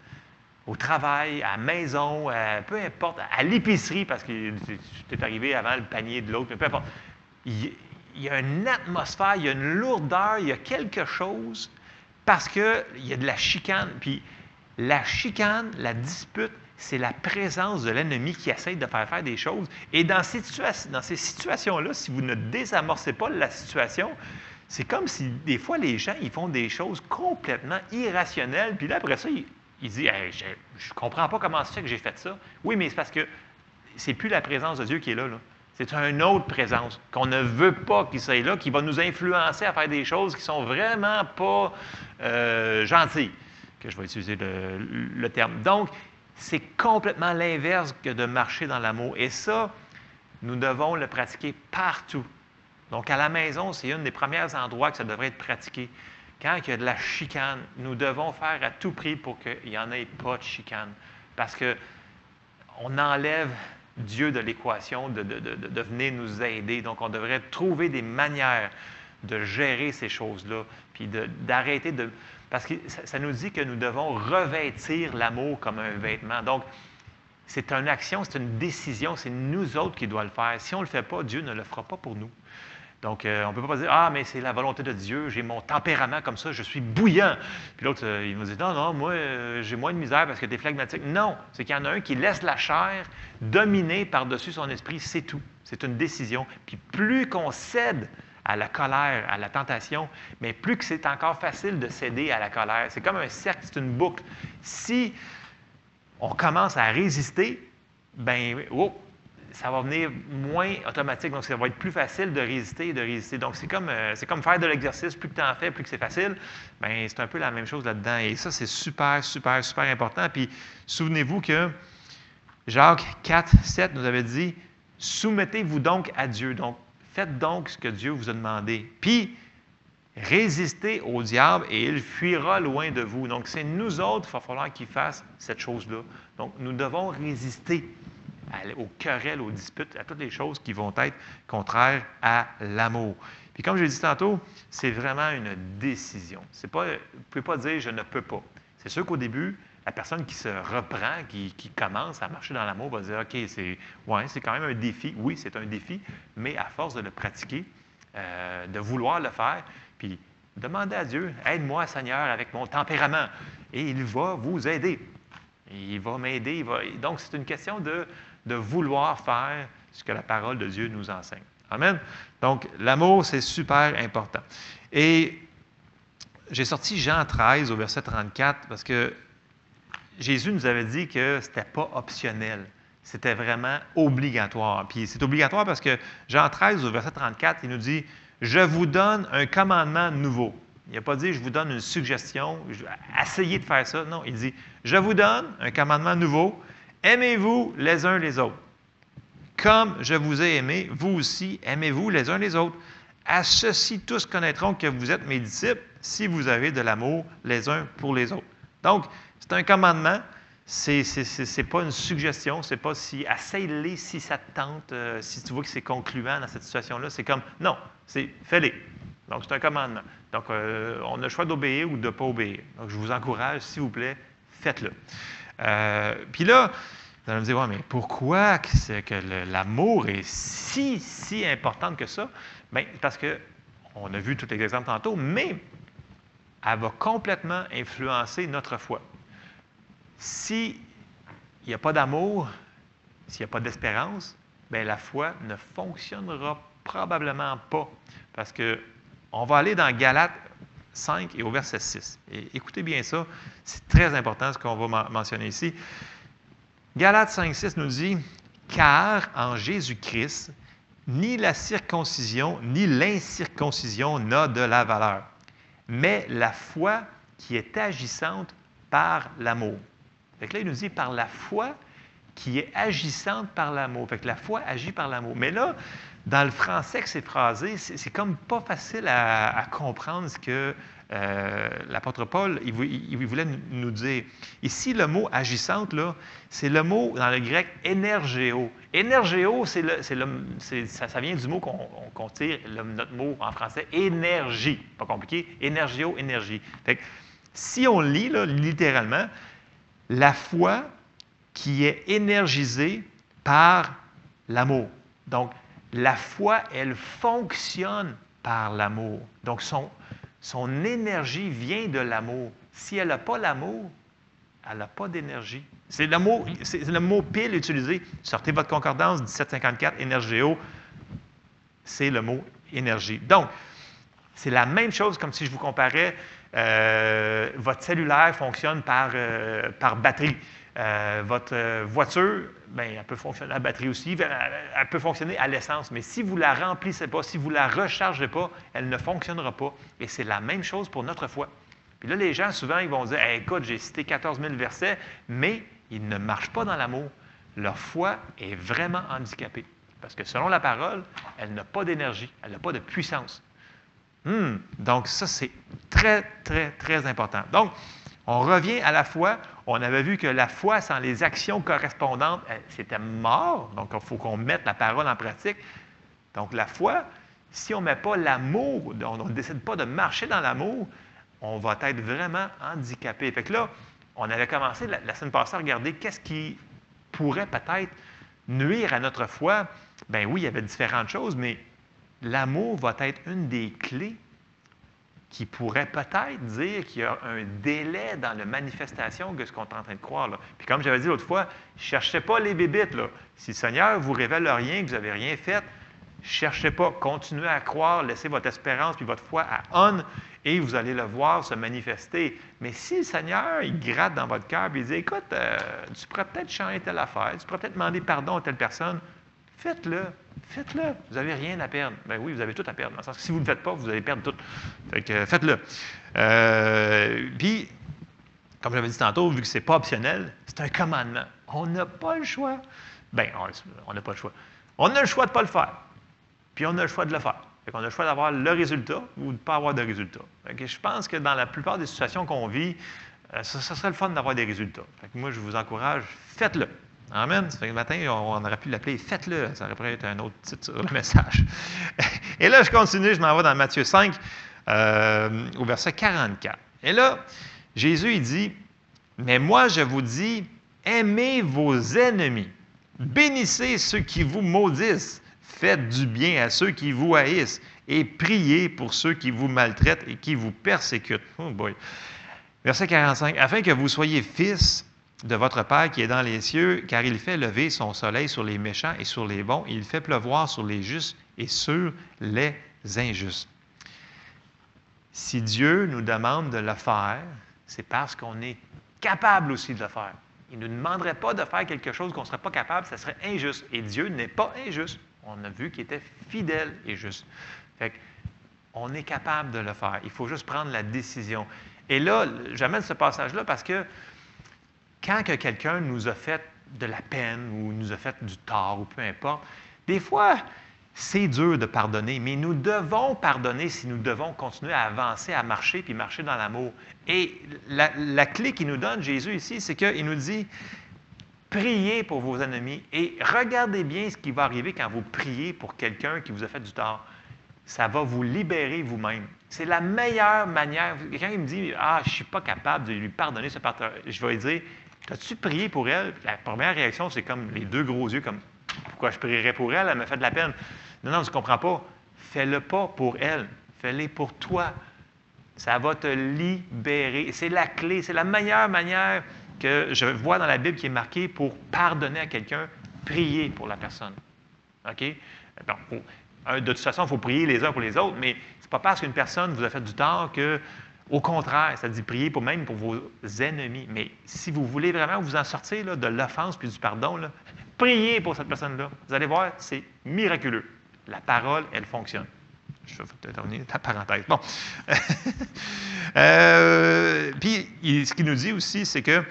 au travail, à la maison, peu importe, à l'épicerie, parce que tu es arrivé avant le panier de l'autre, peu importe, il y a une atmosphère, il y a une lourdeur, il y a quelque chose, parce qu'il y a de la chicane. Puis la chicane, la dispute, c'est la présence de l'ennemi qui essaie de faire des choses. Et dans ces situations-là, si vous ne désamorcez pas la situation, c'est comme si des fois les gens ils font des choses complètement irrationnelles. Puis là, après ça, ils disent hey, « je ne comprends pas comment c'est que j'ai fait ça. » Oui, mais c'est parce que c'est plus la présence de Dieu qui est là. C'est une autre présence qu'on ne veut pas qu'il soit là, qui va nous influencer à faire des choses qui ne sont vraiment pas gentilles, que je vais utiliser le terme. Donc, c'est complètement l'inverse que de marcher dans l'amour. Et ça, nous devons le pratiquer partout. Donc, à la maison, c'est un des premiers endroits que ça devrait être pratiqué. Quand il y a de la chicane, nous devons faire à tout prix pour qu'il n'y en ait pas de chicane. Parce qu'on enlève Dieu de l'équation, de venir nous aider. Donc, on devrait trouver des manières de gérer ces choses-là, puis d'arrêter de... Parce que ça nous dit que nous devons revêtir l'amour comme un vêtement. Donc, c'est une action, c'est une décision, c'est nous autres qui doit le faire. Si on ne le fait pas, Dieu ne le fera pas pour nous. Donc, on ne peut pas dire « Ah, mais c'est la volonté de Dieu, j'ai mon tempérament comme ça, je suis bouillant. » Puis l'autre, il nous dit « Non, moi, j'ai moins de misère parce que t'es phlegmatique. » Non, c'est qu'il y en a un qui laisse la chair dominer par-dessus son esprit, c'est tout. C'est une décision. Puis plus qu'on cède à la colère, à la tentation, mais plus que c'est encore facile de céder à la colère. C'est comme un cercle, c'est une boucle. Si on commence à résister, bien, ça va venir moins automatique, donc ça va être plus facile de résister et de résister. Donc, c'est comme faire de l'exercice, plus que tu en fais, plus que c'est facile. Bien, c'est un peu la même chose là-dedans. Et ça, c'est super, super, super important. Puis, souvenez-vous que Jacques 4, 7 nous avait dit « Soumettez-vous donc à Dieu ». Donc, faites donc ce que Dieu vous a demandé. Puis, résistez au diable et il fuira loin de vous. Donc, c'est nous autres, il va falloir qu'il fasse cette chose-là. Donc, nous devons résister aux querelles, aux disputes, à toutes les choses qui vont être contraires à l'amour. Puis, comme je l'ai dit tantôt, c'est vraiment une décision. C'est pas, vous ne pouvez pas dire « je ne peux pas ». C'est sûr qu'au début, la personne qui se reprend, qui commence à marcher dans l'amour, va dire « OK, c'est quand même un défi. » Oui, c'est un défi, mais à force de le pratiquer, de vouloir le faire, puis demandez à Dieu « Aide-moi, Seigneur, avec mon tempérament. » Et il va vous aider. Il va m'aider. Donc, c'est une question de vouloir faire ce que la parole de Dieu nous enseigne. Amen? Donc, l'amour, c'est super important. Et j'ai sorti Jean 13 au verset 34 parce que Jésus nous avait dit que ce n'était pas optionnel. C'était vraiment obligatoire. Puis c'est obligatoire parce que Jean 13, au verset 34, il nous dit « Je vous donne un commandement nouveau ». Il n'a pas dit « Je vous donne une suggestion, essayez de faire ça ». Non, il dit « Je vous donne un commandement nouveau, aimez-vous les uns les autres. Comme je vous ai aimé, vous aussi, aimez-vous les uns les autres. À ceci, tous connaîtront que vous êtes mes disciples si vous avez de l'amour les uns pour les autres. » Donc, c'est un commandement, c'est pas une suggestion, c'est pas si « essaye-les si ça te tente, si tu vois que c'est concluant dans cette situation-là », c'est comme « non, c'est fais-les ». Donc, c'est un commandement. Donc, on a le choix d'obéir ou de ne pas obéir. Donc, je vous encourage, s'il vous plaît, faites-le. Puis là, vous allez me dire « ouais, mais pourquoi c'est que l'amour est si important que ça? » Bien, parce qu'on a vu tous les exemples tantôt, mais elle va complètement influencer notre foi. S'il n'y a pas d'amour, s'il n'y a pas d'espérance, bien, la foi ne fonctionnera probablement pas. Parce que on va aller dans Galates 5 et au verset 6. Et écoutez bien ça, c'est très important ce qu'on va mentionner ici. Galates 5, 6 nous dit « Car en Jésus-Christ, ni la circoncision, ni l'incirconcision n'a de la valeur, mais la foi qui est agissante par l'amour. » Fait que là, il nous dit « par la foi qui est agissante par l'amour ». Fait que la foi agit par l'amour. Mais là, dans le français que c'est phrasé, c'est comme pas facile à comprendre ce que l'apôtre Paul il voulait nous dire. Ici, le mot « agissante », c'est le mot dans le grec « énergéo ». « Énergéo », ça vient du mot qu'on tire, notre mot en français « énergie ». Pas compliqué, « énergéo », « énergie ». Fait que, si on lit là, littéralement, « la foi qui est énergisée par l'amour ». Donc, la foi, elle fonctionne par l'amour. Donc, son énergie vient de l'amour. Si elle n'a pas l'amour, elle n'a pas d'énergie. C'est le mot pile utilisé. Sortez votre concordance, 1754, énergéo. C'est le mot énergie. Donc, c'est la même chose comme si je vous comparais. Votre cellulaire fonctionne par batterie. Votre voiture, bien, elle peut fonctionner à la batterie aussi, elle peut fonctionner à l'essence, mais si vous ne la remplissez pas, si vous ne la rechargez pas, elle ne fonctionnera pas. Et c'est la même chose pour notre foi. Puis là, les gens, souvent, ils vont dire hey, « Écoute, j'ai cité 14 000 versets, mais ils ne marchent pas dans l'amour. Leur foi est vraiment handicapée. » Parce que selon la parole, elle n'a pas d'énergie, elle n'a pas de puissance. Donc ça, c'est très, très, très important. Donc, on revient à la foi. On avait vu que la foi, sans les actions correspondantes, c'était mort. Donc, il faut qu'on mette la parole en pratique. Donc, la foi, si on ne met pas l'amour, on ne décide pas de marcher dans l'amour, on va être vraiment handicapé. Fait que là, on avait commencé la semaine passée à regarder qu'est-ce qui pourrait peut-être nuire à notre foi. Bien oui, il y avait différentes choses, mais l'amour va être une des clés qui pourrait peut-être dire qu'il y a un délai dans la manifestation de ce qu'on est en train de croire. Là. Puis comme j'avais dit l'autre fois, ne cherchez pas les bébites. Là. Si le Seigneur ne vous révèle rien, que vous n'avez rien fait, ne cherchez pas. Continuez à croire, laissez votre espérance puis votre foi à on et vous allez le voir se manifester. Mais si le Seigneur, il gratte dans votre cœur et il dit « Écoute, tu pourrais peut-être changer telle affaire, tu pourrais peut-être demander pardon à telle personne », faites-le. Faites-le. Vous n'avez rien à perdre. Ben oui, vous avez tout à perdre. Dans le sens que si vous ne le faites pas, vous allez perdre tout. Fait que faites-le. Puis, comme j'avais dit tantôt, vu que ce n'est pas optionnel, c'est un commandement. On n'a pas le choix. Bien, on n'a pas le choix. On a le choix de ne pas le faire. Puis on a le choix de le faire. Fait qu'on a le choix d'avoir le résultat ou de ne pas avoir de résultat. Fait que je pense que dans la plupart des situations qu'on vit, ça serait le fun d'avoir des résultats. Fait que moi, je vous encourage, faites-le. Amen. Ce matin, on aurait pu l'appeler « Faites-le ». Ça aurait pu être un autre titre sur le message. Et là, je continue, je m'en vais dans Matthieu 5, au verset 44. Et là, Jésus, il dit « Mais moi, je vous dis, aimez vos ennemis, bénissez ceux qui vous maudissent, faites du bien à ceux qui vous haïssent et priez pour ceux qui vous maltraitent et qui vous persécutent. » Oh boy. Verset 45. « Afin que vous soyez fils de votre Père qui est dans les cieux, car il fait lever son soleil sur les méchants et sur les bons, et il fait pleuvoir sur les justes et sur les injustes. » Si Dieu nous demande de le faire, c'est parce qu'on est capable aussi de le faire. Il ne nous demanderait pas de faire quelque chose qu'on ne serait pas capable, ça serait injuste. Et Dieu n'est pas injuste. On a vu qu'il était fidèle et juste. Fait qu'on est capable de le faire. Il faut juste prendre la décision. Et là, j'amène ce passage-là parce que quand que quelqu'un nous a fait de la peine ou nous a fait du tort ou peu importe, des fois, c'est dur de pardonner, mais nous devons pardonner si nous devons continuer à avancer, à marcher, puis marcher dans l'amour. Et la clé qu'il nous donne, Jésus, ici, c'est qu'il nous dit « Priez pour vos ennemis et regardez bien ce qui va arriver quand vous priez pour quelqu'un qui vous a fait du tort. Ça va vous libérer vous-même. » C'est la meilleure manière. Quand il me dit « Ah, je ne suis pas capable de lui pardonner ce partage », je vais lui dire « As-tu prié pour elle? » La première réaction, c'est comme les deux gros yeux, comme « Pourquoi je prierais pour elle? Elle me fait de la peine. » Non, non, tu ne comprends pas. Fais-le pas pour elle. Fais-le pour toi. Ça va te libérer. C'est la clé. C'est la meilleure manière que je vois dans la Bible qui est marquée pour pardonner à quelqu'un. Prier pour la personne. OK? Bon, de toute façon, il faut prier les uns pour les autres, mais ce n'est pas parce qu'une personne vous a fait du tort que, au contraire, ça dit prier pour même pour vos ennemis. Mais si vous voulez vraiment vous en sortir là, de l'offense puis du pardon, là, priez pour cette personne-là. Vous allez voir, c'est miraculeux. La parole, elle fonctionne. Je vais peut-être revenir à la parenthèse. Bon. Puis, ce qu'il nous dit aussi, c'est que,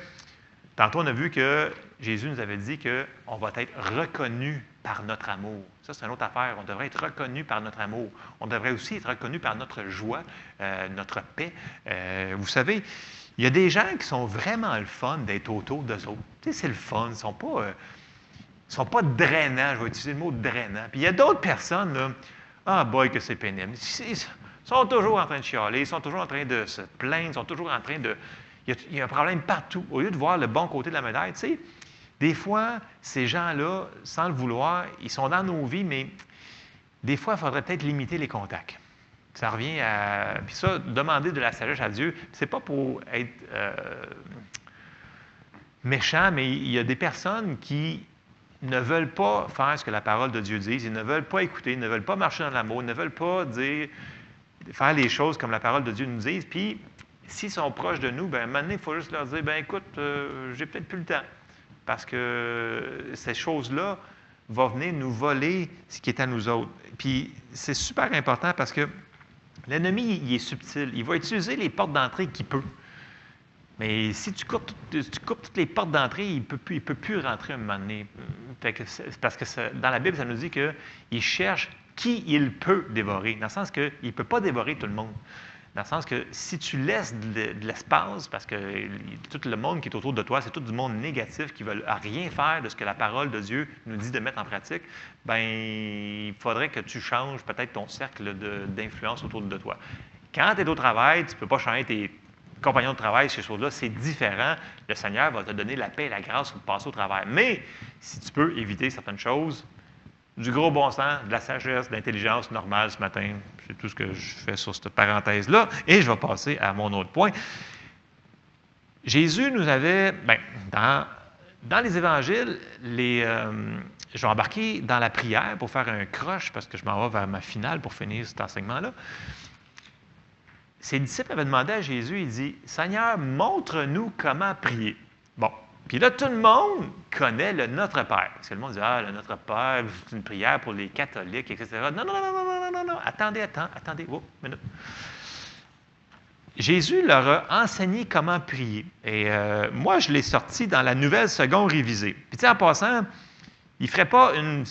tantôt, on a vu que Jésus nous avait dit qu'on va être reconnu par notre amour. Ça, c'est une autre affaire. On devrait être reconnu par notre amour. On devrait aussi être reconnu par notre joie, notre paix. Vous savez, il y a des gens qui sont vraiment le fun d'être autour d'eux autres. Tu sais, c'est le fun. Ils ne sont pas... Ils ne sont pas drainants, je vais utiliser le mot drainant. Puis il y a d'autres personnes, là, ah boy, que c'est pénible. Ils sont toujours en train de chialer, ils sont toujours en train de se plaindre, ils sont toujours en train de... Il y a un problème partout. Au lieu de voir le bon côté de la médaille, tu sais, des fois, ces gens-là, sans le vouloir, ils sont dans nos vies, mais des fois, il faudrait peut-être limiter les contacts. Ça revient à... Puis ça, demander de la sagesse à Dieu, c'est pas pour être méchant, mais il y a des personnes qui... ne veulent pas faire ce que la parole de Dieu dit, ils ne veulent pas écouter, ils ne veulent pas marcher dans l'amour, ils ne veulent pas dire, faire les choses comme la parole de Dieu nous dit. Puis, s'ils sont proches de nous, bien, à un moment donné, il faut juste leur dire, bien, écoute, j'ai peut-être plus le temps, parce que ces choses-là vont venir nous voler ce qui est à nous autres. Puis, c'est super important parce que l'ennemi, il est subtil. Il va utiliser les portes d'entrée qu'il peut. Mais si tu coupes toutes les portes d'entrée, il ne peut plus rentrer à un moment donné. Fait que parce que ça, dans la Bible, ça nous dit qu'il cherche qui il peut dévorer, dans le sens qu'il ne peut pas dévorer tout le monde. Dans le sens que si tu laisses de l'espace, parce que tout le monde qui est autour de toi, c'est tout du monde négatif qui ne veut rien faire de ce que la parole de Dieu nous dit de mettre en pratique, bien, il faudrait que tu changes peut-être ton cercle d'influence autour de toi. Quand tu es au travail, tu ne peux pas changer tes compagnons de travail, ces choses-là, c'est différent. Le Seigneur va te donner la paix et la grâce pour passer au travers. Mais si tu peux éviter certaines choses, du gros bon sens, de la sagesse, de l'intelligence normale ce matin, c'est tout ce que je fais sur cette parenthèse-là. Et je vais passer à mon autre point. Jésus nous avait, bien, dans les Évangiles, je vais embarquer dans la prière pour faire un croche parce que je m'en vais vers ma finale pour finir cet enseignement-là. Ses disciples avaient demandé à Jésus, il dit, « Seigneur, montre-nous comment prier. » Bon, puis là, tout le monde connaît le « Notre Père ». Parce que le monde dit, « Ah, le Notre Père, c'est une prière pour les catholiques, etc. » Non, non, non, non, non, non, non, non, attendez, oh, minute. Jésus leur a enseigné comment prier. Et moi, je l'ai sorti dans la Nouvelle Seconde révisée. Puis tu sais, en passant, il ne ferait pas une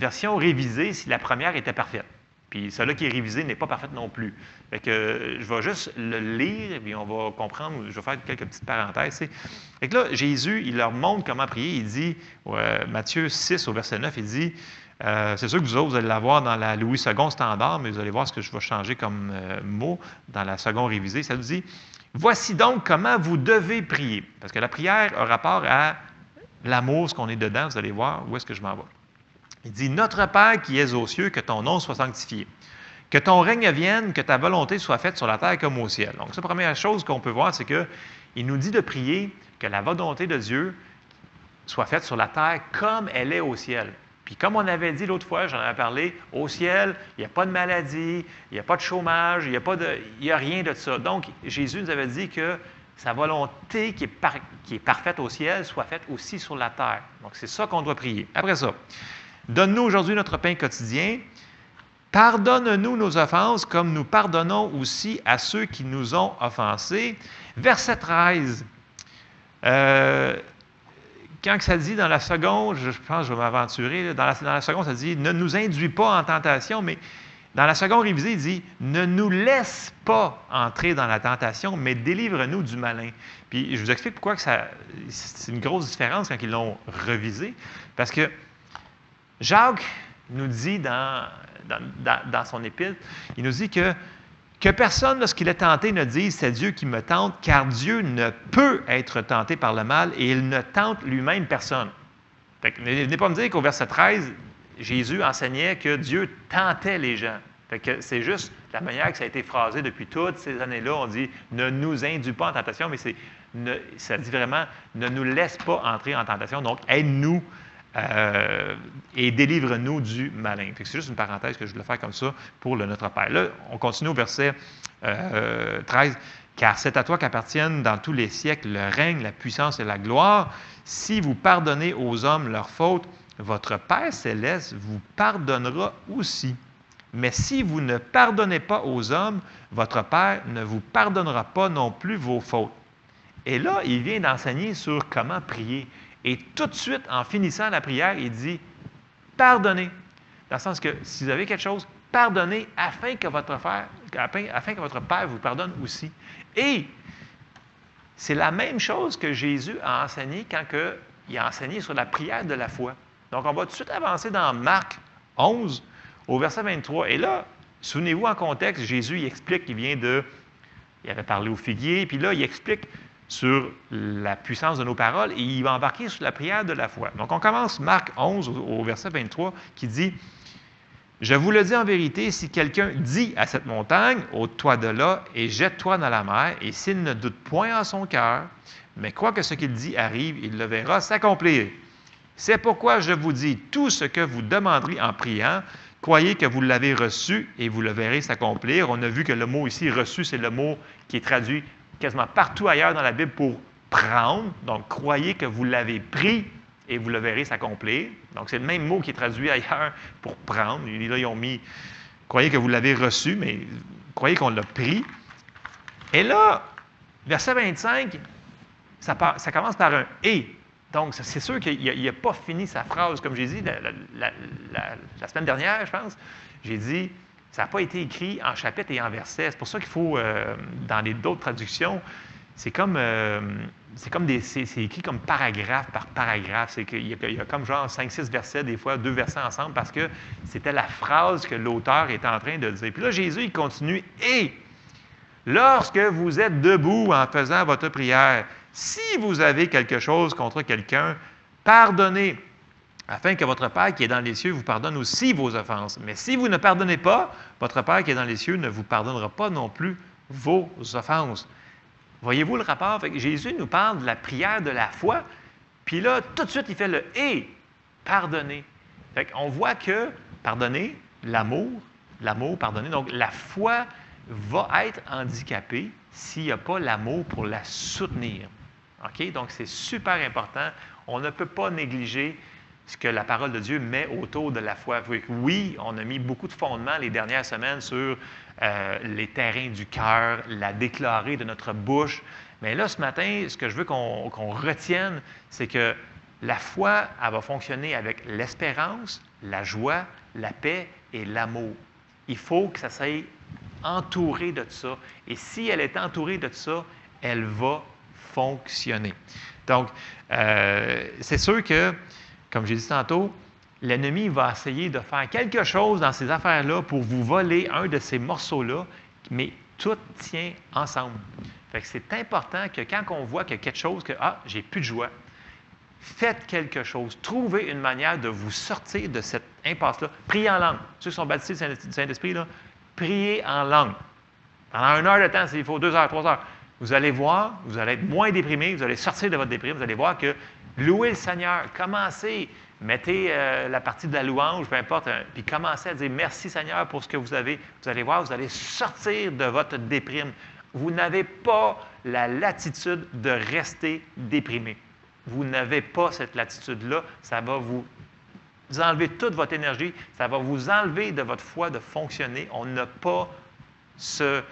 version révisée si la première était parfaite. Puis celui-là qui est révisé n'est pas parfait non plus. Fait que je vais juste le lire, et puis on va comprendre, je vais faire quelques petites parenthèses. T'sais. Fait que là, Jésus, il leur montre comment prier. Il dit, Matthieu 6 au verset 9, il dit, c'est sûr que vous autres, vous allez l'avoir dans la Louis II standard, mais vous allez voir ce que je vais changer comme mot dans la seconde révisée. Ça nous dit, voici donc comment vous devez prier. Parce que la prière a rapport à l'amour, ce qu'on est dedans. Vous allez voir où est-ce que je m'en vais. Il dit, « Notre Père qui es aux cieux, que ton nom soit sanctifié, que ton règne vienne, que ta volonté soit faite sur la terre comme au ciel. » Donc, la première chose qu'on peut voir, c'est qu'il nous dit de prier que la volonté de Dieu soit faite sur la terre comme elle est au ciel. Puis comme on avait dit l'autre fois, j'en avais parlé, au ciel, il n'y a pas de maladie, il n'y a pas de chômage, il n'y a rien de ça. Donc, Jésus nous avait dit que sa volonté qui est parfaite au ciel soit faite aussi sur la terre. Donc, c'est ça qu'on doit prier. Après ça, donne-nous aujourd'hui notre pain quotidien. Pardonne-nous nos offenses comme nous pardonnons aussi à ceux qui nous ont offensés. Verset 13. Quand ça dit dans la seconde, je pense que je vais m'aventurer, là, dans la seconde, ça dit « Ne nous induis pas en tentation », mais dans la seconde révisée, il dit « Ne nous laisse pas entrer dans la tentation, mais délivre-nous du malin ». Puis je vous explique pourquoi que ça, c'est une grosse différence quand ils l'ont revisé, parce que Jacques nous dit dans son épître, il nous dit que personne, lorsqu'il est tenté, ne dise « c'est Dieu qui me tente », car Dieu ne peut être tenté par le mal et il ne tente lui-même personne. Fait que, venez pas me dire qu'au verset 13, Jésus enseignait que Dieu tentait les gens. Fait que c'est juste la manière que ça a été phrasé depuis toutes ces années-là. On dit « ne nous induis pas en tentation », mais ça dit vraiment « ne nous laisse pas entrer en tentation », donc aide-nous et délivre-nous du malin. Fait que c'est juste une parenthèse que je voulais faire comme ça pour le Notre Père. Là, on continue au verset 13. « Car c'est à toi qu'appartiennent dans tous les siècles le règne, la puissance et la gloire. Si vous pardonnez aux hommes leurs fautes, votre Père céleste vous pardonnera aussi. Mais si vous ne pardonnez pas aux hommes, votre Père ne vous pardonnera pas non plus vos fautes. » Et là, il vient d'enseigner sur comment prier. Et tout de suite, en finissant la prière, il dit « pardonnez ». Dans le sens que si vous avez quelque chose, pardonnez afin que votre Père vous pardonne aussi. Et c'est la même chose que Jésus a enseigné quand il a enseigné sur la prière de la foi. Donc, on va tout de suite avancer dans Marc 11, au verset 23. Et là, souvenez-vous en contexte, Jésus il explique qu'il vient de... Il avait parlé au figuier, puis là, il explique sur la puissance de nos paroles, et il va embarquer sur la prière de la foi. Donc, on commence Marc 11, au verset 23, qui dit « Je vous le dis en vérité, si quelqu'un dit à cette montagne, ôte-toi de là et jette-toi dans la mer, et s'il ne doute point en son cœur, mais croit que ce qu'il dit arrive, il le verra s'accomplir. C'est pourquoi je vous dis, tout ce que vous demanderez en priant, croyez que vous l'avez reçu et vous le verrez s'accomplir. » On a vu que le mot ici, « reçu », c'est le mot qui est traduit quasiment partout ailleurs dans la Bible pour prendre. Donc, croyez que vous l'avez pris et vous le verrez s'accomplir. Donc, c'est le même mot qui est traduit ailleurs pour prendre. Là, ils ont mis croyez que vous l'avez reçu, mais croyez qu'on l'a pris. Et là, verset 25, ça commence par un « et ». Donc, c'est sûr qu'il n'a pas fini sa phrase. Comme j'ai dit la semaine dernière, je pense, j'ai dit ça n'a pas été écrit en chapitre et en verset. C'est pour ça qu'il faut, dans les d'autres traductions, c'est écrit comme paragraphe par paragraphe. C'est qu'il y a comme genre 5-6 versets, des fois 2 versets ensemble, parce que c'était la phrase que l'auteur était en train de dire. Puis là, Jésus, il continue « Et lorsque vous êtes debout en faisant votre prière, si vous avez quelque chose contre quelqu'un, pardonnez, afin que votre Père qui est dans les cieux vous pardonne aussi vos offenses. Mais si vous ne pardonnez pas, votre Père qui est dans les cieux ne vous pardonnera pas non plus vos offenses. » Voyez-vous le rapport? Fait que Jésus nous parle de la prière de la foi, puis là, tout de suite, il fait le « et » pardonnez. Fait qu'on voit que pardonner, l'amour, pardonner, donc la foi va être handicapée s'il n'y a pas l'amour pour la soutenir. OK? Donc, c'est super important. On ne peut pas négliger ce que la parole de Dieu met autour de la foi. Oui, on a mis beaucoup de fondements les dernières semaines sur les terrains du cœur, la déclarer de notre bouche. Mais là, ce matin, ce que je veux qu'on retienne, c'est que la foi, elle va fonctionner avec l'espérance, la joie, la paix et l'amour. Il faut que ça s'aille entourée de ça. Et si elle est entourée de ça, elle va fonctionner. Donc, c'est sûr que, comme j'ai dit tantôt, l'ennemi va essayer de faire quelque chose dans ces affaires-là pour vous voler un de ces morceaux-là, mais tout tient ensemble. Fait que c'est important que quand on voit qu'il y a quelque chose, que « Ah, j'ai plus de joie », faites quelque chose. Trouvez une manière de vous sortir de cette impasse-là. Priez en langue. Ceux qui sont baptisés du Saint-Esprit, là, priez en langue. Pendant 1 heure de temps, s'il faut 2 heures, 3 heures, vous allez voir, vous allez être moins déprimé, vous allez sortir de votre déprime, vous allez voir que louez le Seigneur, commencez, mettez la partie de la louange, peu importe, hein, puis commencez à dire merci Seigneur pour ce que vous avez. Vous allez voir, vous allez sortir de votre déprime. Vous n'avez pas la latitude de rester déprimé. Vous n'avez pas cette latitude-là, ça va vous enlever toute votre énergie, ça va vous enlever de votre foi de fonctionner. On n'a pas ce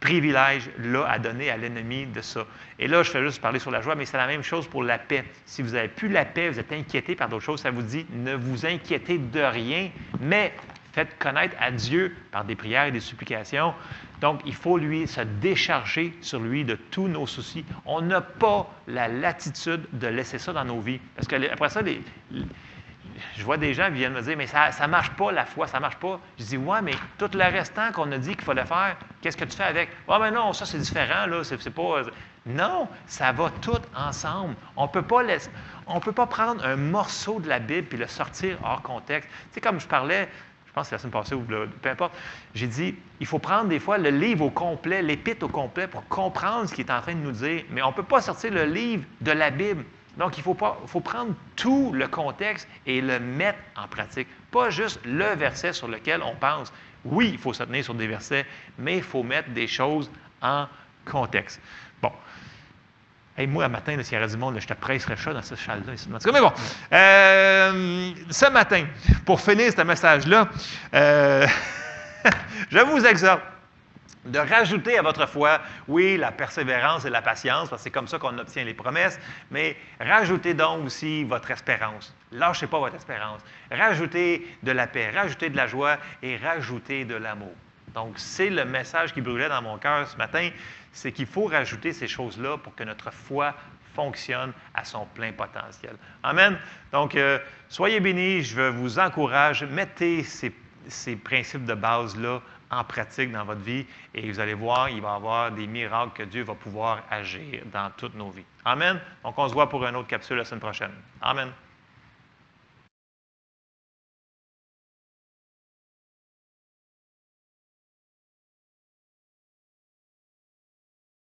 privilège-là à donner à l'ennemi de ça. Et là, je fais juste parler sur la joie, mais c'est la même chose pour la paix. Si vous n'avez plus la paix, vous êtes inquiété par d'autres choses, ça vous dit « ne vous inquiétez de rien, mais faites connaître à Dieu par des prières et des supplications ». Donc, il faut lui se décharger sur lui de tous nos soucis. On n'a pas la latitude de laisser ça dans nos vies. Parce qu'après ça, je vois des gens qui viennent me dire « mais ça ne marche pas la foi, ça ne marche pas ». Je dis « ouais, mais tout le restant qu'on a dit qu'il fallait faire, qu'est-ce que tu fais avec? »« Ah, mais non, ça c'est différent, là, c'est pas... » Non, ça va tout ensemble. On ne peut pas prendre un morceau de la Bible et le sortir hors contexte. Tu sais, comme je parlais, je pense que c'est la semaine passée, ou peu importe, j'ai dit « il faut prendre des fois le livre au complet, l'épître au complet pour comprendre ce qu'il est en train de nous dire. » Mais on ne peut pas sortir le livre de la Bible. Donc, il faut prendre tout le contexte et le mettre en pratique. Pas juste le verset sur lequel on pense. Oui, il faut se tenir sur des versets, mais il faut mettre des choses en contexte. Bon. Hey, moi, un matin, s'il y avait du monde, je te presserais ça dans ce châle-là. Mais bon, ce matin, pour finir ce message-là, je vous exhorte de rajouter à votre foi, oui, la persévérance et la patience, parce que c'est comme ça qu'on obtient les promesses, mais rajoutez donc aussi votre espérance. Lâchez pas votre espérance. Rajoutez de la paix, rajoutez de la joie et rajoutez de l'amour. Donc, c'est le message qui brûlait dans mon cœur ce matin, c'est qu'il faut rajouter ces choses-là pour que notre foi fonctionne à son plein potentiel. Amen. Donc, soyez bénis, je vous encourage, mettez ces principes de base-là en pratique dans votre vie, et vous allez voir, il va y avoir des miracles que Dieu va pouvoir agir dans toutes nos vies. Amen. Donc, on se voit pour une autre capsule la semaine prochaine. Amen.